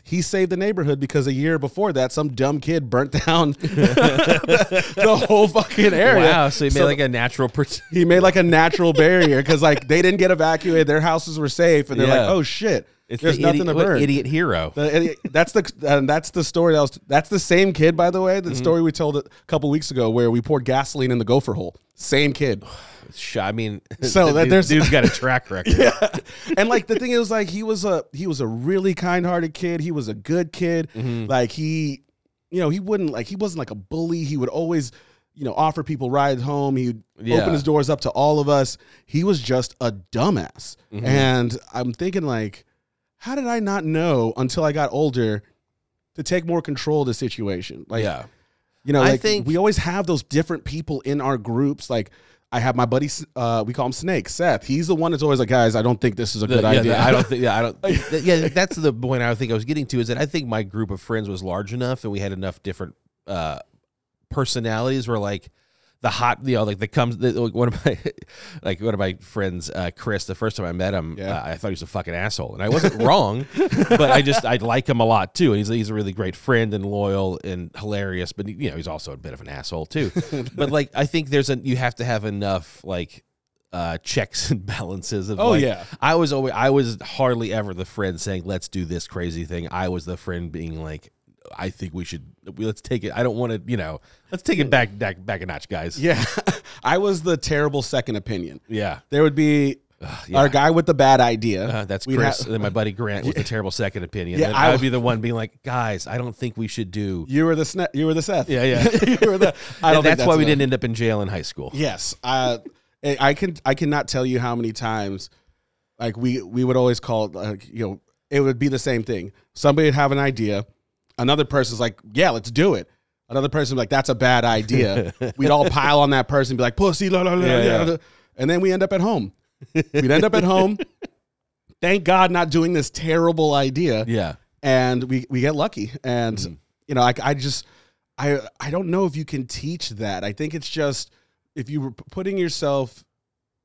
He saved the neighborhood because a year before that, some dumb kid burnt down the, the whole fucking area. Wow, so he made so like a natural... Pers- he made like a natural barrier because like they didn't get evacuated, their houses were safe, and they're yeah. like, oh shit, it's there's the nothing idi- to burn. Idiot hero. The idiot, that's, the, uh, that's the story. That was, that's the same kid, by the way, the mm-hmm. story we told a couple weeks ago where we poured gasoline in the gopher hole. Same kid. I mean, so that dude, dude's got a track record. Yeah. And like the thing is, like he was a he was a really kind-hearted kid. He was a good kid. Mm-hmm. Like he, you know, he wouldn't like he wasn't like a bully. He would always, you know, offer people rides home. He'd yeah. open his doors up to all of us. He was just a dumbass. Mm-hmm. And I'm thinking like, how did I not know until I got older to take more control of the situation? Like, yeah. you know, like I think we always have those different people in our groups, like. I have my buddy, uh, we call him Snake, Seth. He's the one that's always like, guys, I don't think this is a the, good yeah, idea. The, I don't think, yeah, I don't, the, yeah, that's the point I think I was getting to is that I think my group of friends was large enough and we had enough different uh, personalities where like the hot, you know, like the comes, the, like one of my, like one of my friends, uh, Chris, the first time I met him, yeah. uh, I thought he was a fucking asshole and I wasn't wrong, but I just, I like him a lot too. And he's, he's a really great friend and loyal and hilarious, but you know, he's also a bit of an asshole too. But like, I think there's a, you have to have enough like, uh, checks and balances. Of oh like, yeah. I was always, I was hardly ever the friend saying, let's do this crazy thing. I was the friend being like, I think we should we, let's take it. I don't want to, you know, let's take it back, back, back a notch, guys. Yeah. I was the terrible second opinion. Yeah. There would be uh, yeah. our guy with the bad idea. Uh, that's We'd Chris. Ha- and then my buddy Grant with the terrible second opinion. Yeah, I, I would be the one being like, guys, I don't think we should do. You were the sne- you were the Seth. Yeah. Yeah. you were the, I don't that's, that's why enough. We didn't end up in jail in high school. Yes. Uh, I can, I cannot tell you how many times like we, we would always call, like, you know, it would be the same thing. Somebody would have an idea. Another person's like, yeah, let's do it. Another person's like, that's a bad idea. We'd all pile on that person and be like, pussy, la, la, la, yeah, yeah. la. And then we end up at home. We'd end up at home. Thank God not doing this terrible idea. Yeah. And we, we get lucky. And, mm-hmm. you know, I, I just, I I don't know if you can teach that. I think it's just, if you were putting yourself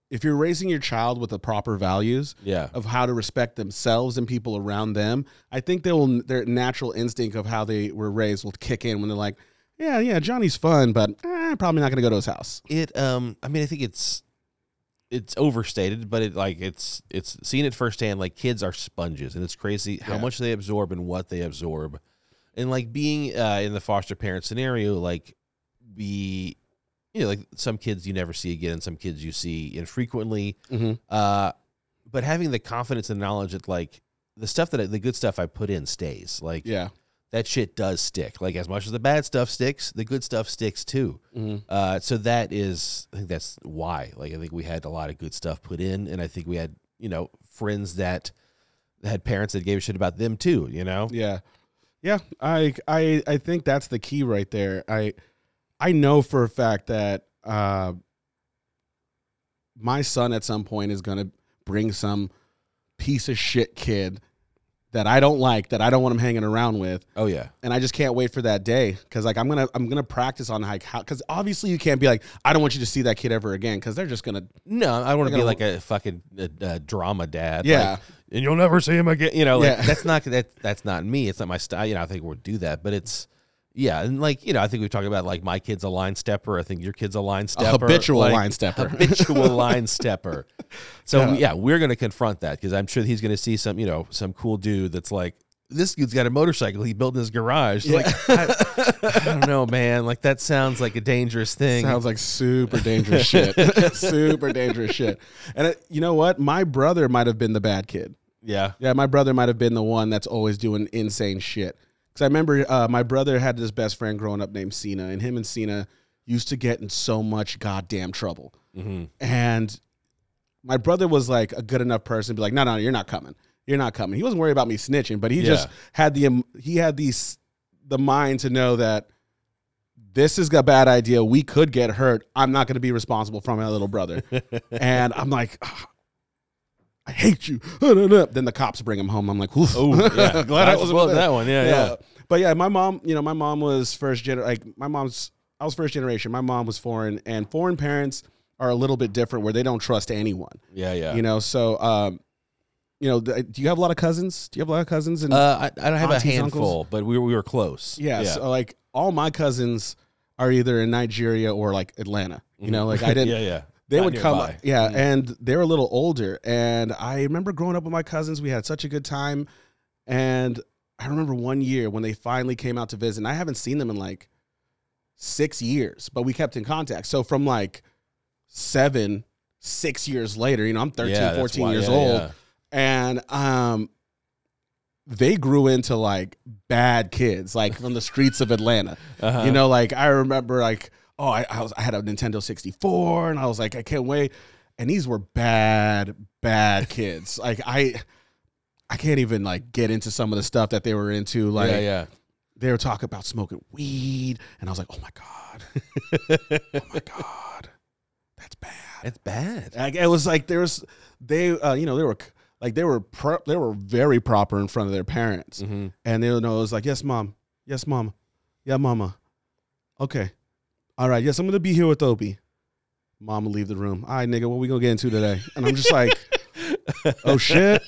if you're raising your child with the proper values yeah. of how to respect themselves and people around them, I think they will, their natural instinct of how they were raised will kick in when they're like, yeah, yeah, Johnny's fun, but I'm eh, probably not going to go to his house. It, um, I mean, I think it's, it's overstated, but it like it's, it's seen it firsthand. Like, kids are sponges, and it's crazy how yeah. much they absorb and what they absorb. And like being uh, in the foster parent scenario, like we, you know, like some kids you never see again, some kids you see infrequently. Mm-hmm. Uh, but having the confidence and knowledge that like the stuff that I, the good stuff I put in stays. Like, yeah. that shit does stick. Like, as much as the bad stuff sticks, the good stuff sticks too. Mm-hmm. Uh, so that is, I think that's why. Like, I think we had a lot of good stuff put in, and I think we had, you know, friends that had parents that gave a shit about them too. You know? Yeah, yeah. I, I, I think that's the key right there. I, I know for a fact that uh, my son at some point is gonna bring some piece of shit kid that I don't like, that I don't want him hanging around with. Oh yeah. And I just can't wait for that day. Cause like, I'm going to, I'm going to practice on like how, cause obviously you can't be like, I don't want you to see that kid ever again. Cause they're just going to, no, I want to be like a fucking uh, drama dad. Yeah. Like, and you'll never see him again. You know, like, yeah. that's not, that, that's not me. It's not my style. You know, I think we'll do that, but it's, yeah. And like, you know, I think we've talked about like my kid's a line stepper. I think your kid's a line stepper. A habitual like, line stepper. Habitual line stepper. So yeah, yeah we're going to confront that, because I'm sure he's going to see some, you know, some cool dude that's like, this dude's got a motorcycle he built in his garage. Yeah. Like, I, I don't know, man. Like, that sounds like a dangerous thing. Sounds like super dangerous shit. Super dangerous shit. And it, you know what? My brother might have been the bad kid. Yeah. Yeah, my brother might have been the one that's always doing insane shit. Because I remember uh, my brother had this best friend growing up named Cena, and him and Cena used to get in so much goddamn trouble. Mm-hmm. And my brother was like a good enough person to be like, no, no, you're not coming. You're not coming. He wasn't worried about me snitching, but he yeah. just had the he had these, the mind to know that this is a bad idea. We could get hurt. I'm not going to be responsible for my little brother. And I'm like... Oh. I hate you. Then the cops bring him home. I'm like, oof. Oh, yeah. Glad I wasn't well, that one. Yeah, yeah, yeah. But yeah, my mom, you know, my mom was first gen. Like my mom's, I was first generation. My mom was foreign, and foreign parents are a little bit different, where they don't trust anyone. Yeah, yeah. You know, so, um, you know, th- do you have a lot of cousins? Do you have a lot of cousins? And uh, I, I don't have aunties, a handful, uncles? But we were, we were close. Yeah, yeah. So like all my cousins are either in Nigeria or like Atlanta. You mm-hmm. know, like I didn't. yeah, yeah. They Not would nearby. Come, yeah, mm-hmm. and they were a little older. And I remember growing up with my cousins. We had such a good time. And I remember one year when they finally came out to visit, and I haven't seen them in like six years, but we kept in contact. So from like seven, six years later, you know, I'm thirteen, yeah, fourteen why, years yeah, old. Yeah. And um, they grew into like bad kids, like on the streets of Atlanta. Uh-huh. You know, like I remember like, oh, I, I was I had a Nintendo sixty-four, and I was like, I can't wait. And these were bad, bad kids. Like I, I can't even like get into some of the stuff that they were into. Like, yeah, yeah. They were talking about smoking weed, and I was like, oh my god, oh my god, that's bad. That's bad. Like, it was like there was they, uh, you know, they were like they were pro- they were very proper in front of their parents, mm-hmm. and they would know it was like, yes, mom, yes, mama, yeah, mama, okay. All right, yes, I'm going to be here with Opie. Mom will leave the room. All right, nigga, what we going to get into today? And I'm just like, oh, shit.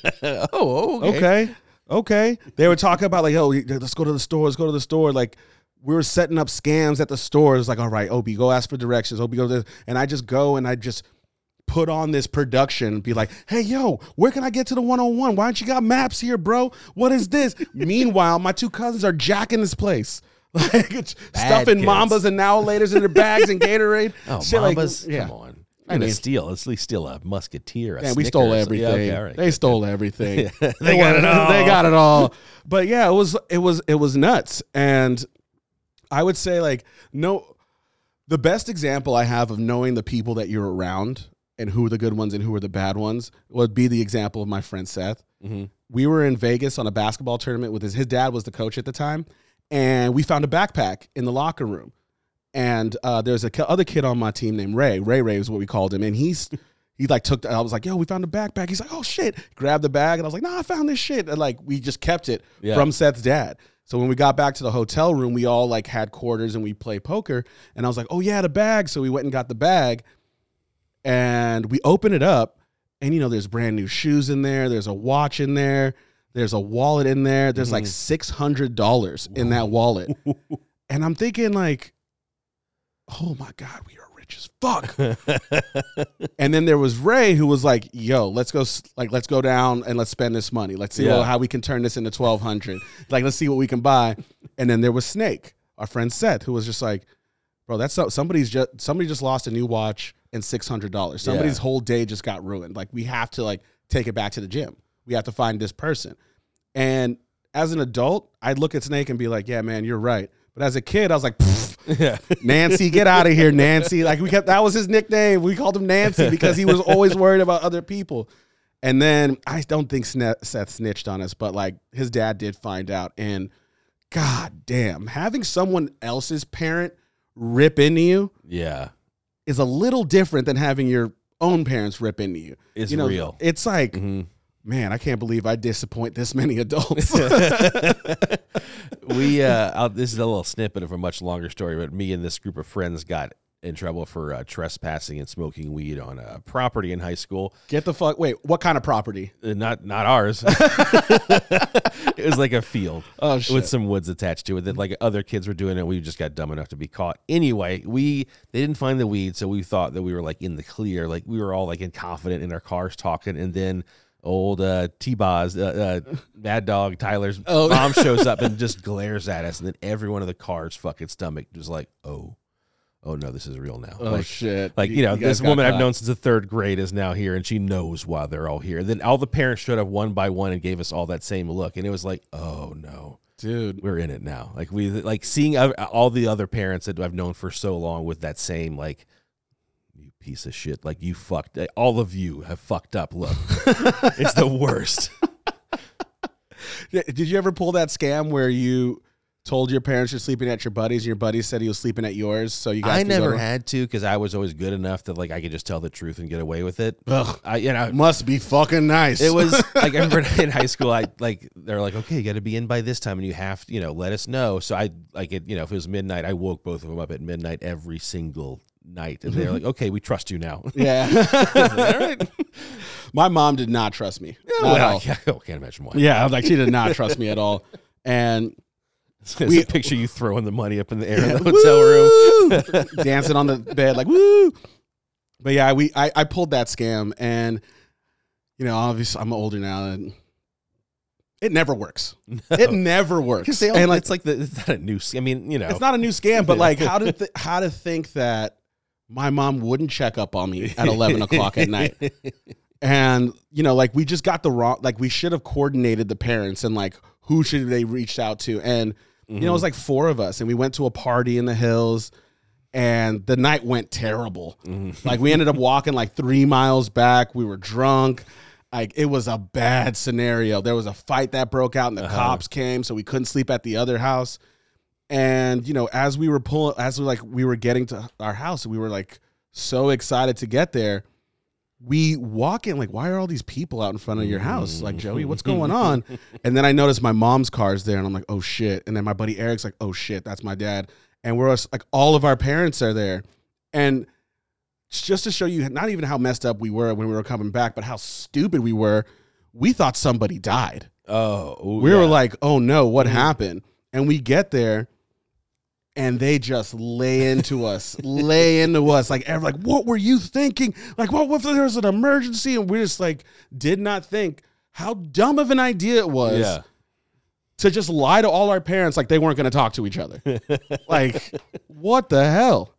Oh, okay. Okay, okay. They were talking about, like, oh, let's go to the store. Let's go to the store. Like, we were setting up scams at the store. It's like, all right, Opie, go ask for directions. Opie, go to this. And I just go and I just put on this production and be like, hey, yo, where can I get to the one oh one? Why don't you got maps here, bro? What is this? Meanwhile, my two cousins are jacking this place. Like it's stuffing kids. Mambas and Now-Laters in their bags and Gatorade. Oh, Mambas! Like, yeah. Come on. I mean, steal. Let's at least steal a Musketeer. Yeah, we stole everything. Yeah, okay, right, they stole that. everything. they, they got it all. They got it all. But yeah, it was it was it was nuts. And I would say like no, the best example I have of knowing the people that you're around and who are the good ones and who are the bad ones would be the example of my friend Seth. Mm-hmm. We were in Vegas on a basketball tournament with his his dad was the coach at the time. And we found a backpack in the locker room. And uh, there's a other kid on my team named Ray. Ray Ray is what we called him. And he's he like took, the, I was like, yo, we found a backpack. He's like, oh shit. Grabbed the bag. And I was like, nah, I found this shit. And like, we just kept it yeah. from Seth's dad. So when we got back to the hotel room, we all like had quarters and we play poker. And I was like, oh yeah, the bag. So we went and got the bag. And we open it up, and, you know, there's brand new shoes in there. There's a watch in there. There's a wallet in there. There's mm. like six hundred dollars Whoa. in that wallet. And I'm thinking, like, oh, my God, we are rich as fuck. And then there was Ray, who was like, yo, let's go like let's go down and let's spend this money. Let's see yeah. how we can turn this into twelve hundred dollars Like, let's see what we can buy. And then there was Snake, our friend Seth, who was just like, bro, that's so, somebody's just somebody just lost a new watch and six hundred dollars Somebody's yeah. whole day just got ruined. Like, we have to, like, take it back to the gym. We have to find this person. And as an adult, I'd look at Snake and be like, yeah, man, you're right. But as a kid, I was like, yeah. Nancy, get out of here, Nancy. Like, we kept, that was his nickname. We called him Nancy because he was always worried about other people. And then I don't think Seth snitched on us, but, like, his dad did find out. And God damn, having someone else's parent rip into you yeah, is a little different than having your own parents rip into you. It's you know, real. It's like, mm-hmm. man, I can't believe I disappoint this many adults. we, uh, I'll, this is a little snippet of a much longer story, but me and this group of friends got in trouble for uh, trespassing and smoking weed on a property in high school. Get the fuck, wait, what kind of property? Uh, not not ours. It was like a field oh, shit. with some woods attached to it that like other kids were doing it. We just got dumb enough to be caught. Anyway, we they didn't find the weed, so we thought that we were like in the clear. Like we were all like confident in our cars talking, and then Old uh, T-Boz, uh, uh, Mad Dog, Tyler's oh. mom shows up and just glares at us. And then everyone in the car's fucking stomach was like, oh, oh, no, this is real now. Oh, like, shit. Like, you, you know, you this woman I've known since the third grade is now here, and she knows why they're all here. And then all the parents showed up one by one and gave us all that same look. And it was like, oh, no. Dude, we're in it now. Like, we like seeing all the other parents that I've known for so long with that same, like, you piece of shit, like you fucked, all of you have fucked up, look. It's the worst. Did you ever pull that scam where you told your parents you're sleeping at your buddies, and your buddies said he was sleeping at yours, so you guys I never had to, because I was always good enough that like I could just tell the truth and get away with it. Ugh, I, you know, must be fucking nice. It was like I remember in high school, I like they're like, okay, you got to be in by this time, and you have to, you know, let us know. So I like it, you know, if it was midnight, I woke both of them up at midnight every single night, and they're like, okay, we trust you now. Yeah. All right. My mom did not trust me. Yeah, not well, I, I can't imagine why. Yeah, I was like, she did not trust me at all. And it's we a picture you throwing the money up in the air yeah, in the hotel woo! room. Dancing on the bed like woo. But yeah, we I, I pulled that scam, and you know, obviously I'm older now, and it never works. No. It never works. They all, and like, it's like the, it's not a new scam. I mean, you know, it's not a new scam, but like how to th- how to think that my mom wouldn't check up on me at eleven o'clock at night. And, you know, like we just got the wrong, like we should have coordinated the parents and like who should they reached out to. And, mm-hmm. you know, it was like four of us, and we went to a party in the hills, and the night went terrible. Mm-hmm. Like we ended up walking like three miles back. We were drunk. Like it was a bad scenario. There was a fight that broke out, and the uh-huh. cops came, so we couldn't sleep at the other house. And, you know, as we were pulling, as we like we were getting to our house, we were like so excited to get there. We walk in like, why are all these people out in front of your house? Like, Joey, what's going on? And then I noticed my mom's car's there, and I'm like, oh shit. And then my buddy Eric's like, oh shit, that's my dad. And we're like, all of our parents are there. And just to show you not even how messed up we were when we were coming back, but how stupid we were, we thought somebody died. Oh, ooh, we yeah. were like, oh no, what mm-hmm. happened? And we get there, and they just lay into us, lay into us. Like, like, what were you thinking? Like, what if there was an emergency? And we just, like, did not think how dumb of an idea it was yeah. to just lie to all our parents like they weren't going to talk to each other. Like, what the hell?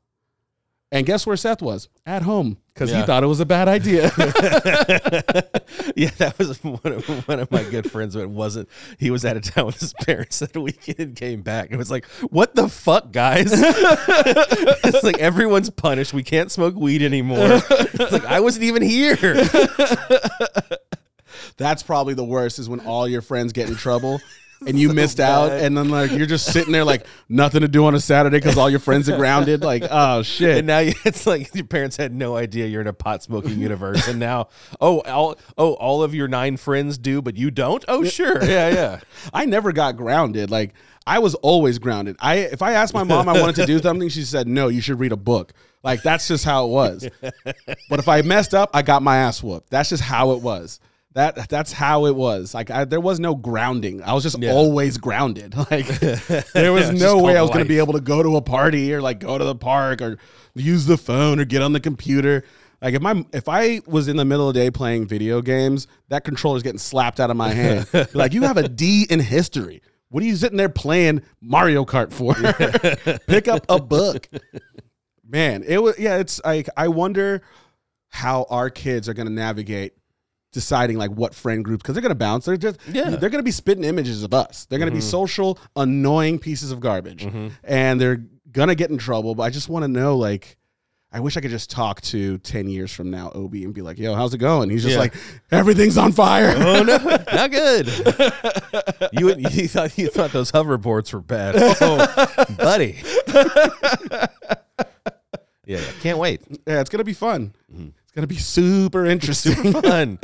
And guess where Seth was? At home, because yeah. he thought it was a bad idea. Yeah, that was one of, one of my good friends. But it wasn't. He was out of town with his parents that weekend and came back. It was like, what the fuck, guys? It's like everyone's punished. We can't smoke weed anymore. It's like, I wasn't even here. That's probably the worst, is when all your friends get in trouble. And you so missed out, bad. And then like you're just sitting there like nothing to do on a Saturday because all your friends are grounded. Like, oh shit! And now you, it's like your parents had no idea you're in a pot smoking universe, and now oh all, oh all of your nine friends do, but you don't. Oh sure, yeah yeah. I never got grounded. Like I was always grounded. I if I asked my mom I wanted to do something, she said no, you should read a book. Like, that's just how it was. But if I messed up, I got my ass whooped. That's just how it was. That that's how it was. Like, I, there was no grounding. I was just yeah. always grounded. Like, there was yeah, no way I was going to be able to go to a party or like go to the park or use the phone or get on the computer. Like, if my if I was in the middle of the day playing video games, that controller's getting slapped out of my hand. Like, you have a D in history. What are you sitting there playing Mario Kart for? Yeah. Pick up a book, man. It was yeah. It's like, I wonder how our kids are going to navigate deciding like what friend groups, because they're gonna bounce. They're just yeah. they're gonna be spitting images of us. They're gonna mm-hmm. be social, annoying pieces of garbage, mm-hmm. and they're gonna get in trouble. But I just want to know, like, I wish I could just talk to ten years from now, Obi, and be like, "Yo, how's it going?" He's just yeah. like, "Everything's on fire." Oh no, not good. you you thought you thought those hoverboards were bad, oh, buddy. Yeah, can't wait. Yeah, it's gonna be fun. Mm-hmm. Gonna be super interesting, super fun.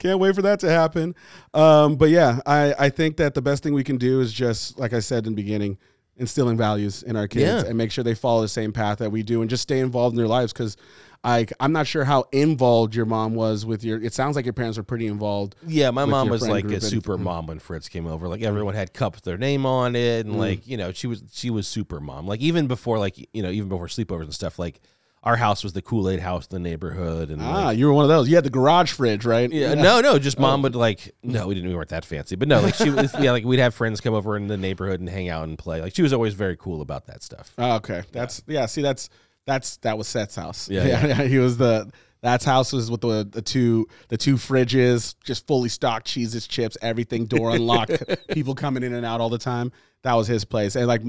Can't wait for that to happen. Um, but yeah, I, I think that the best thing we can do is just, like I said in the beginning, instilling values in our kids yeah. and make sure they follow the same path that we do, and just stay involved in their lives. Because I I'm not sure how involved your mom was with your. It sounds like your parents were pretty involved. Yeah, my mom was like a super mom when Fritz came over. Like, everyone had cups with their name on it, and mm. like, you know, she was she was super mom. Like, even before like you know even before sleepovers and stuff, like. Our house was the Kool-Aid house in the neighborhood. And ah, like, you were one of those. You had the garage fridge, right? Yeah, yeah. No, no, just mom oh. would like, no, we didn't, we weren't that fancy. But no, like she was, yeah, like we'd have friends come over in the neighborhood and hang out and play. Like, she was always very cool about that stuff. Oh, okay. That's, yeah, yeah see, that's, that's, that was Seth's house. Yeah. yeah, yeah. He was the, that's house was with the, the two, the two fridges, just fully stocked, cheeses, chips, everything, door unlocked, people coming in and out all the time. That was his place. And like,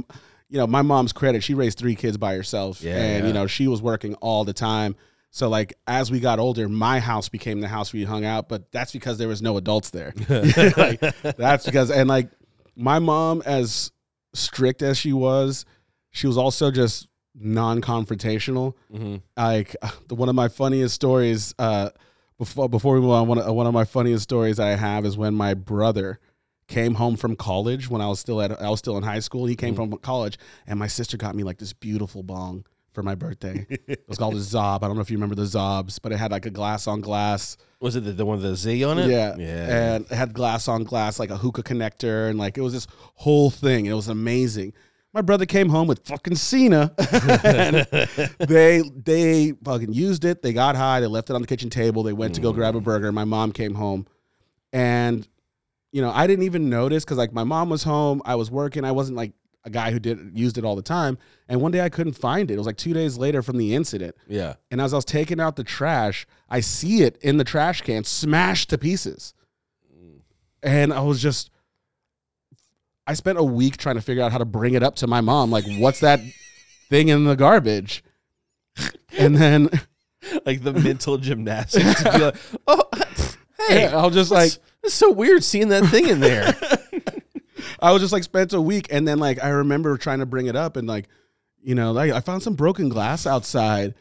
you know, my mom's credit, she raised three kids by herself, yeah, and, yeah. you know, she was working all the time. So, like, as we got older, my house became the house we hung out, but that's because there was no adults there. Like, that's because, and, like, my mom, as strict as she was, she was also just non-confrontational. Mm-hmm. Like, one of my funniest stories, uh, before, before we move on, one of, one of my funniest stories I have is when my brother came home from college when I was still at I was still in high school. He came mm-hmm. from college, and my sister got me like this beautiful bong for my birthday. It was called a Zob. I don't know if you remember the Zobs, but it had like a glass on glass. Was it the, the one with the Z on it? Yeah, yeah. And it had glass on glass, like a hookah connector, and like it was this whole thing. It was amazing. My brother came home with fucking Cena. And they they fucking used it. They got high. They left it on the kitchen table. They went mm. to go grab a burger. My mom came home, and. You know, I didn't even notice because, like, my mom was home. I was working. I wasn't, like, a guy who did used it all the time. And one day I couldn't find it. It was, like, two days later from the incident. Yeah. And as I was taking out the trash, I see it in the trash can smashed to pieces. And I was just – I spent a week trying to figure out how to bring it up to my mom. Like, what's that thing in the garbage? And then – like, the mental gymnastics. To be like, oh, hey. I'll just, like – it's so weird seeing that thing in there. I was just like spent a week, and then like I remember trying to bring it up, and like, you know, like I found some broken glass outside.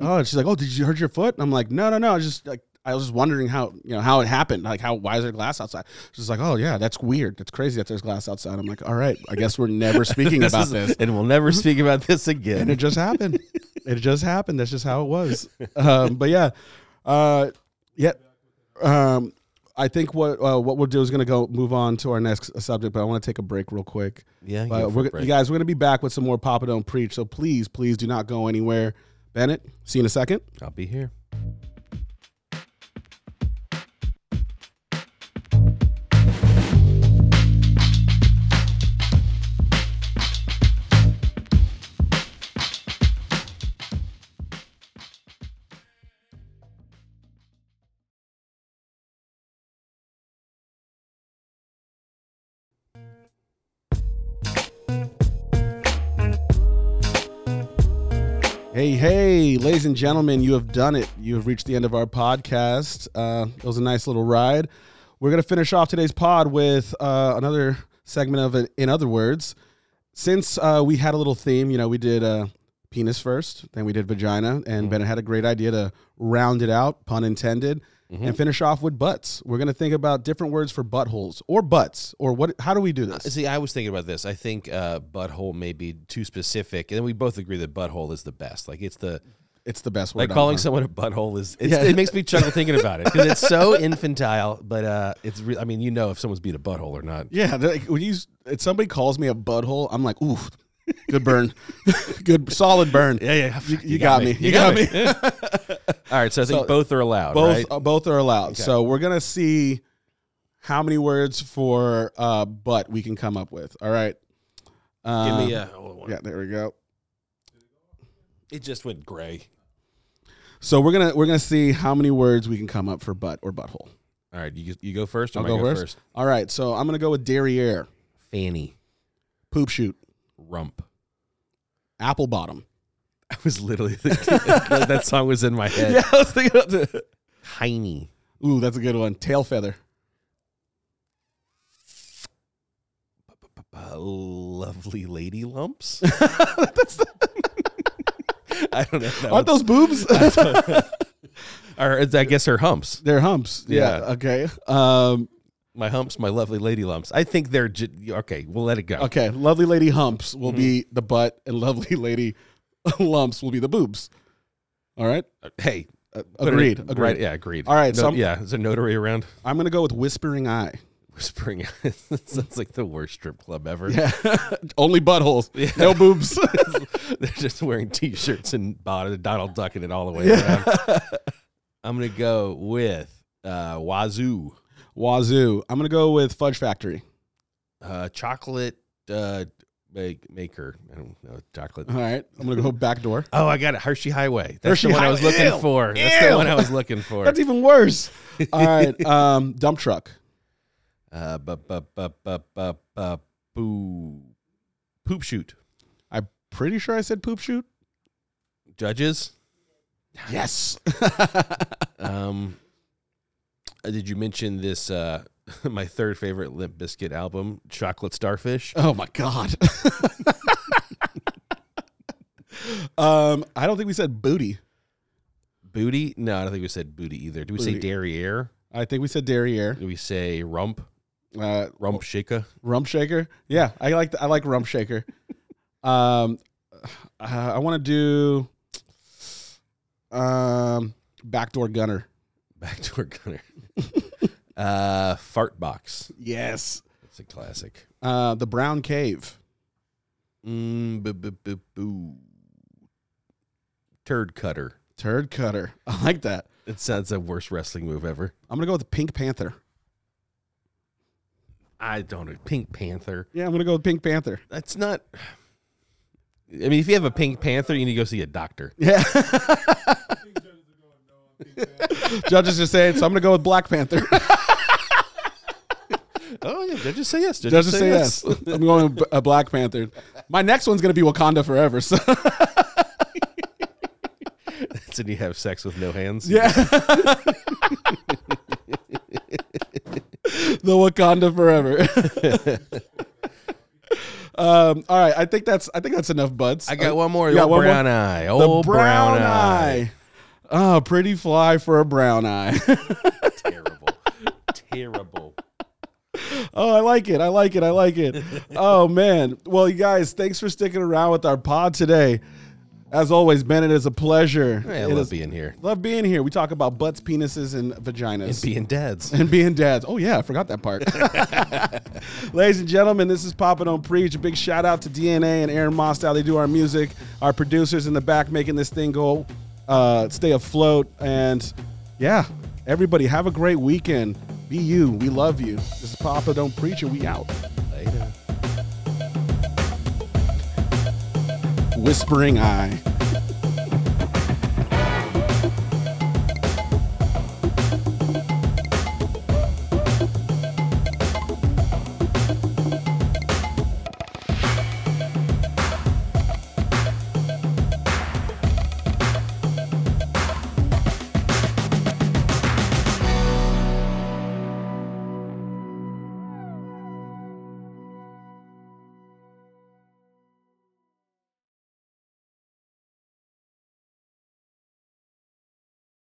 Oh, and she's like, "Oh, did you hurt your foot?" And I'm like, "No, no, no. I was just like I was just wondering how you know how it happened. Like, how why is there glass outside?" She's like, "Oh yeah, that's weird. That's crazy that there's glass outside." I'm like, "All right, I guess we're never speaking this about is, this, and we'll never speak about this again." And it just happened. It just happened. That's just how it was. Um, but yeah, uh, yeah. Um, I think what uh, what we'll do is going to go move on to our next subject, but I want to take a break real quick. Yeah, but we're, you guys, we're going to be back with some more Papa Don't Preach, so please, please do not go anywhere. Bennett, see you in a second. I'll be here. Hey, hey, ladies and gentlemen, you have done it. You have reached the end of our podcast. Uh, it was a nice little ride. We're going to finish off today's pod with uh, another segment of it, In Other Words. Since uh, we had a little theme, you know, we did uh, penis first, then we did vagina, and mm-hmm. Bennett had a great idea to round it out, pun intended, mm-hmm. and finish off with butts. We're going to think about different words for buttholes or butts or what. How do we do this? Uh, see, I was thinking about this. I think uh, butthole may be too specific, and we both agree that butthole is the best. Like it's the it's the best word. Like calling someone a butthole is it's, yeah. it makes me chuckle thinking about it because it's so infantile. But uh, it's re- I mean, you know, if someone's beat a butthole or not. Yeah, like, when you if somebody calls me a butthole, I'm like, oof. Good burn. Good, solid burn. Yeah, yeah. You, you, you got, got me. me. You, you got, got me. me. Yeah. All right, so I think so both are allowed, both, right? Uh, both are allowed. Okay. So we're going to see how many words for uh, butt we can come up with. All right. Um, Give me a hold on. Yeah, there we go. It just went gray. So we're going to we're gonna see how many words we can come up for butt or butthole. All right, you, you go first or I'll go, I go first? first? All right, so I'm going to go with derriere. Fanny. Poop shoot. Rump. Apple bottom. I was literally thinking, that song was in my head. Yeah, I was thinking about that. Hiney. Ooh, that's a good one. Tail feather. Lovely lady lumps. That's the... I don't know. That Aren't those boobs? I, or, I guess they're humps. They're humps. Yeah. yeah. Okay. Um, My humps, my lovely lady lumps. I think they're... Okay, we'll let it go. Okay, lovely lady humps will mm-hmm. be the butt, and lovely lady lumps will be the boobs. All right? Hey. Uh, agreed. It, agreed. Right, yeah, agreed. All right. No, so I'm, yeah, is there notary around? I'm going to go with Whispering Eye. Whispering Eye. Sounds like the worst strip club ever. Yeah. Only buttholes. Yeah. No boobs. They're just wearing T-shirts and Donald Ducking it all the way yeah. around. I'm going to go with uh, Wazoo. Wazoo. I'm going to go with Fudge Factory. Uh, chocolate uh, make, maker. I don't know. Chocolate. All right. I'm going to go back door. Oh, I got it. Hershey Highway. That's Hershey the one Highway. I was looking Ew. for. Ew. That's the one I was looking for. That's even worse. All right. Um, dump truck. Uh, bu- bu- bu- bu- bu- bu- boo. Poop shoot. I'm pretty sure I said poop shoot. Judges. Yes. um. Did you mention this, uh, my third favorite Limp Bizkit album, Chocolate Starfish? Oh, my God. um, I don't think we said booty. Booty? No, I don't think we said booty either. Do we booty. say derriere? I think we said derriere. Do we say rump? Uh, rump shaker? Rump shaker? Yeah, I like the, I like rump shaker. um, uh, I want to do um, backdoor gunner. Backdoor gunner. uh, fart box. Yes. That's a classic. Uh, the brown cave. Mm, boo, boo, boo, boo. Turd cutter. Turd cutter. I like that. It sounds the worst wrestling move ever. I'm going to go with the Pink Panther. I don't know. Pink Panther. Yeah, I'm going to go with Pink Panther. That's not... I mean, if you have a Pink Panther, you need to go see a doctor. Yeah. Judges are saying, so I'm going to go with Black Panther. Oh, yeah. Judges say yes. Judges, Judges say, say yes. yes. I'm going with Black Panther. My next one's going to be Wakanda Forever. So. Did he have sex with no hands? Yeah. The Wakanda Forever. Um, all right. I think that's I think that's enough butts. I got one more. You got one brown more? eye. Old the brown, brown eye. eye. Oh, pretty fly for a brown eye. Terrible. Terrible. Oh, I like it. I like it. I like it. Oh, man. Well, you guys, thanks for sticking around with our pod today. As always, Ben, it is a pleasure. Hey, I it love is, being here. Love being here. We talk about butts, penises, and vaginas. And being dads. And being dads. Oh, yeah. I forgot that part. Ladies and gentlemen, this is Papa Don't Preach. A big shout out to D N A and Aaron Mostow. They do our music. Our producers in the back making this thing go Uh, stay afloat, and yeah, everybody have a great weekend. Be you. We love you. This is Papa Don't Preach, and we out. Later. Whispering Eye.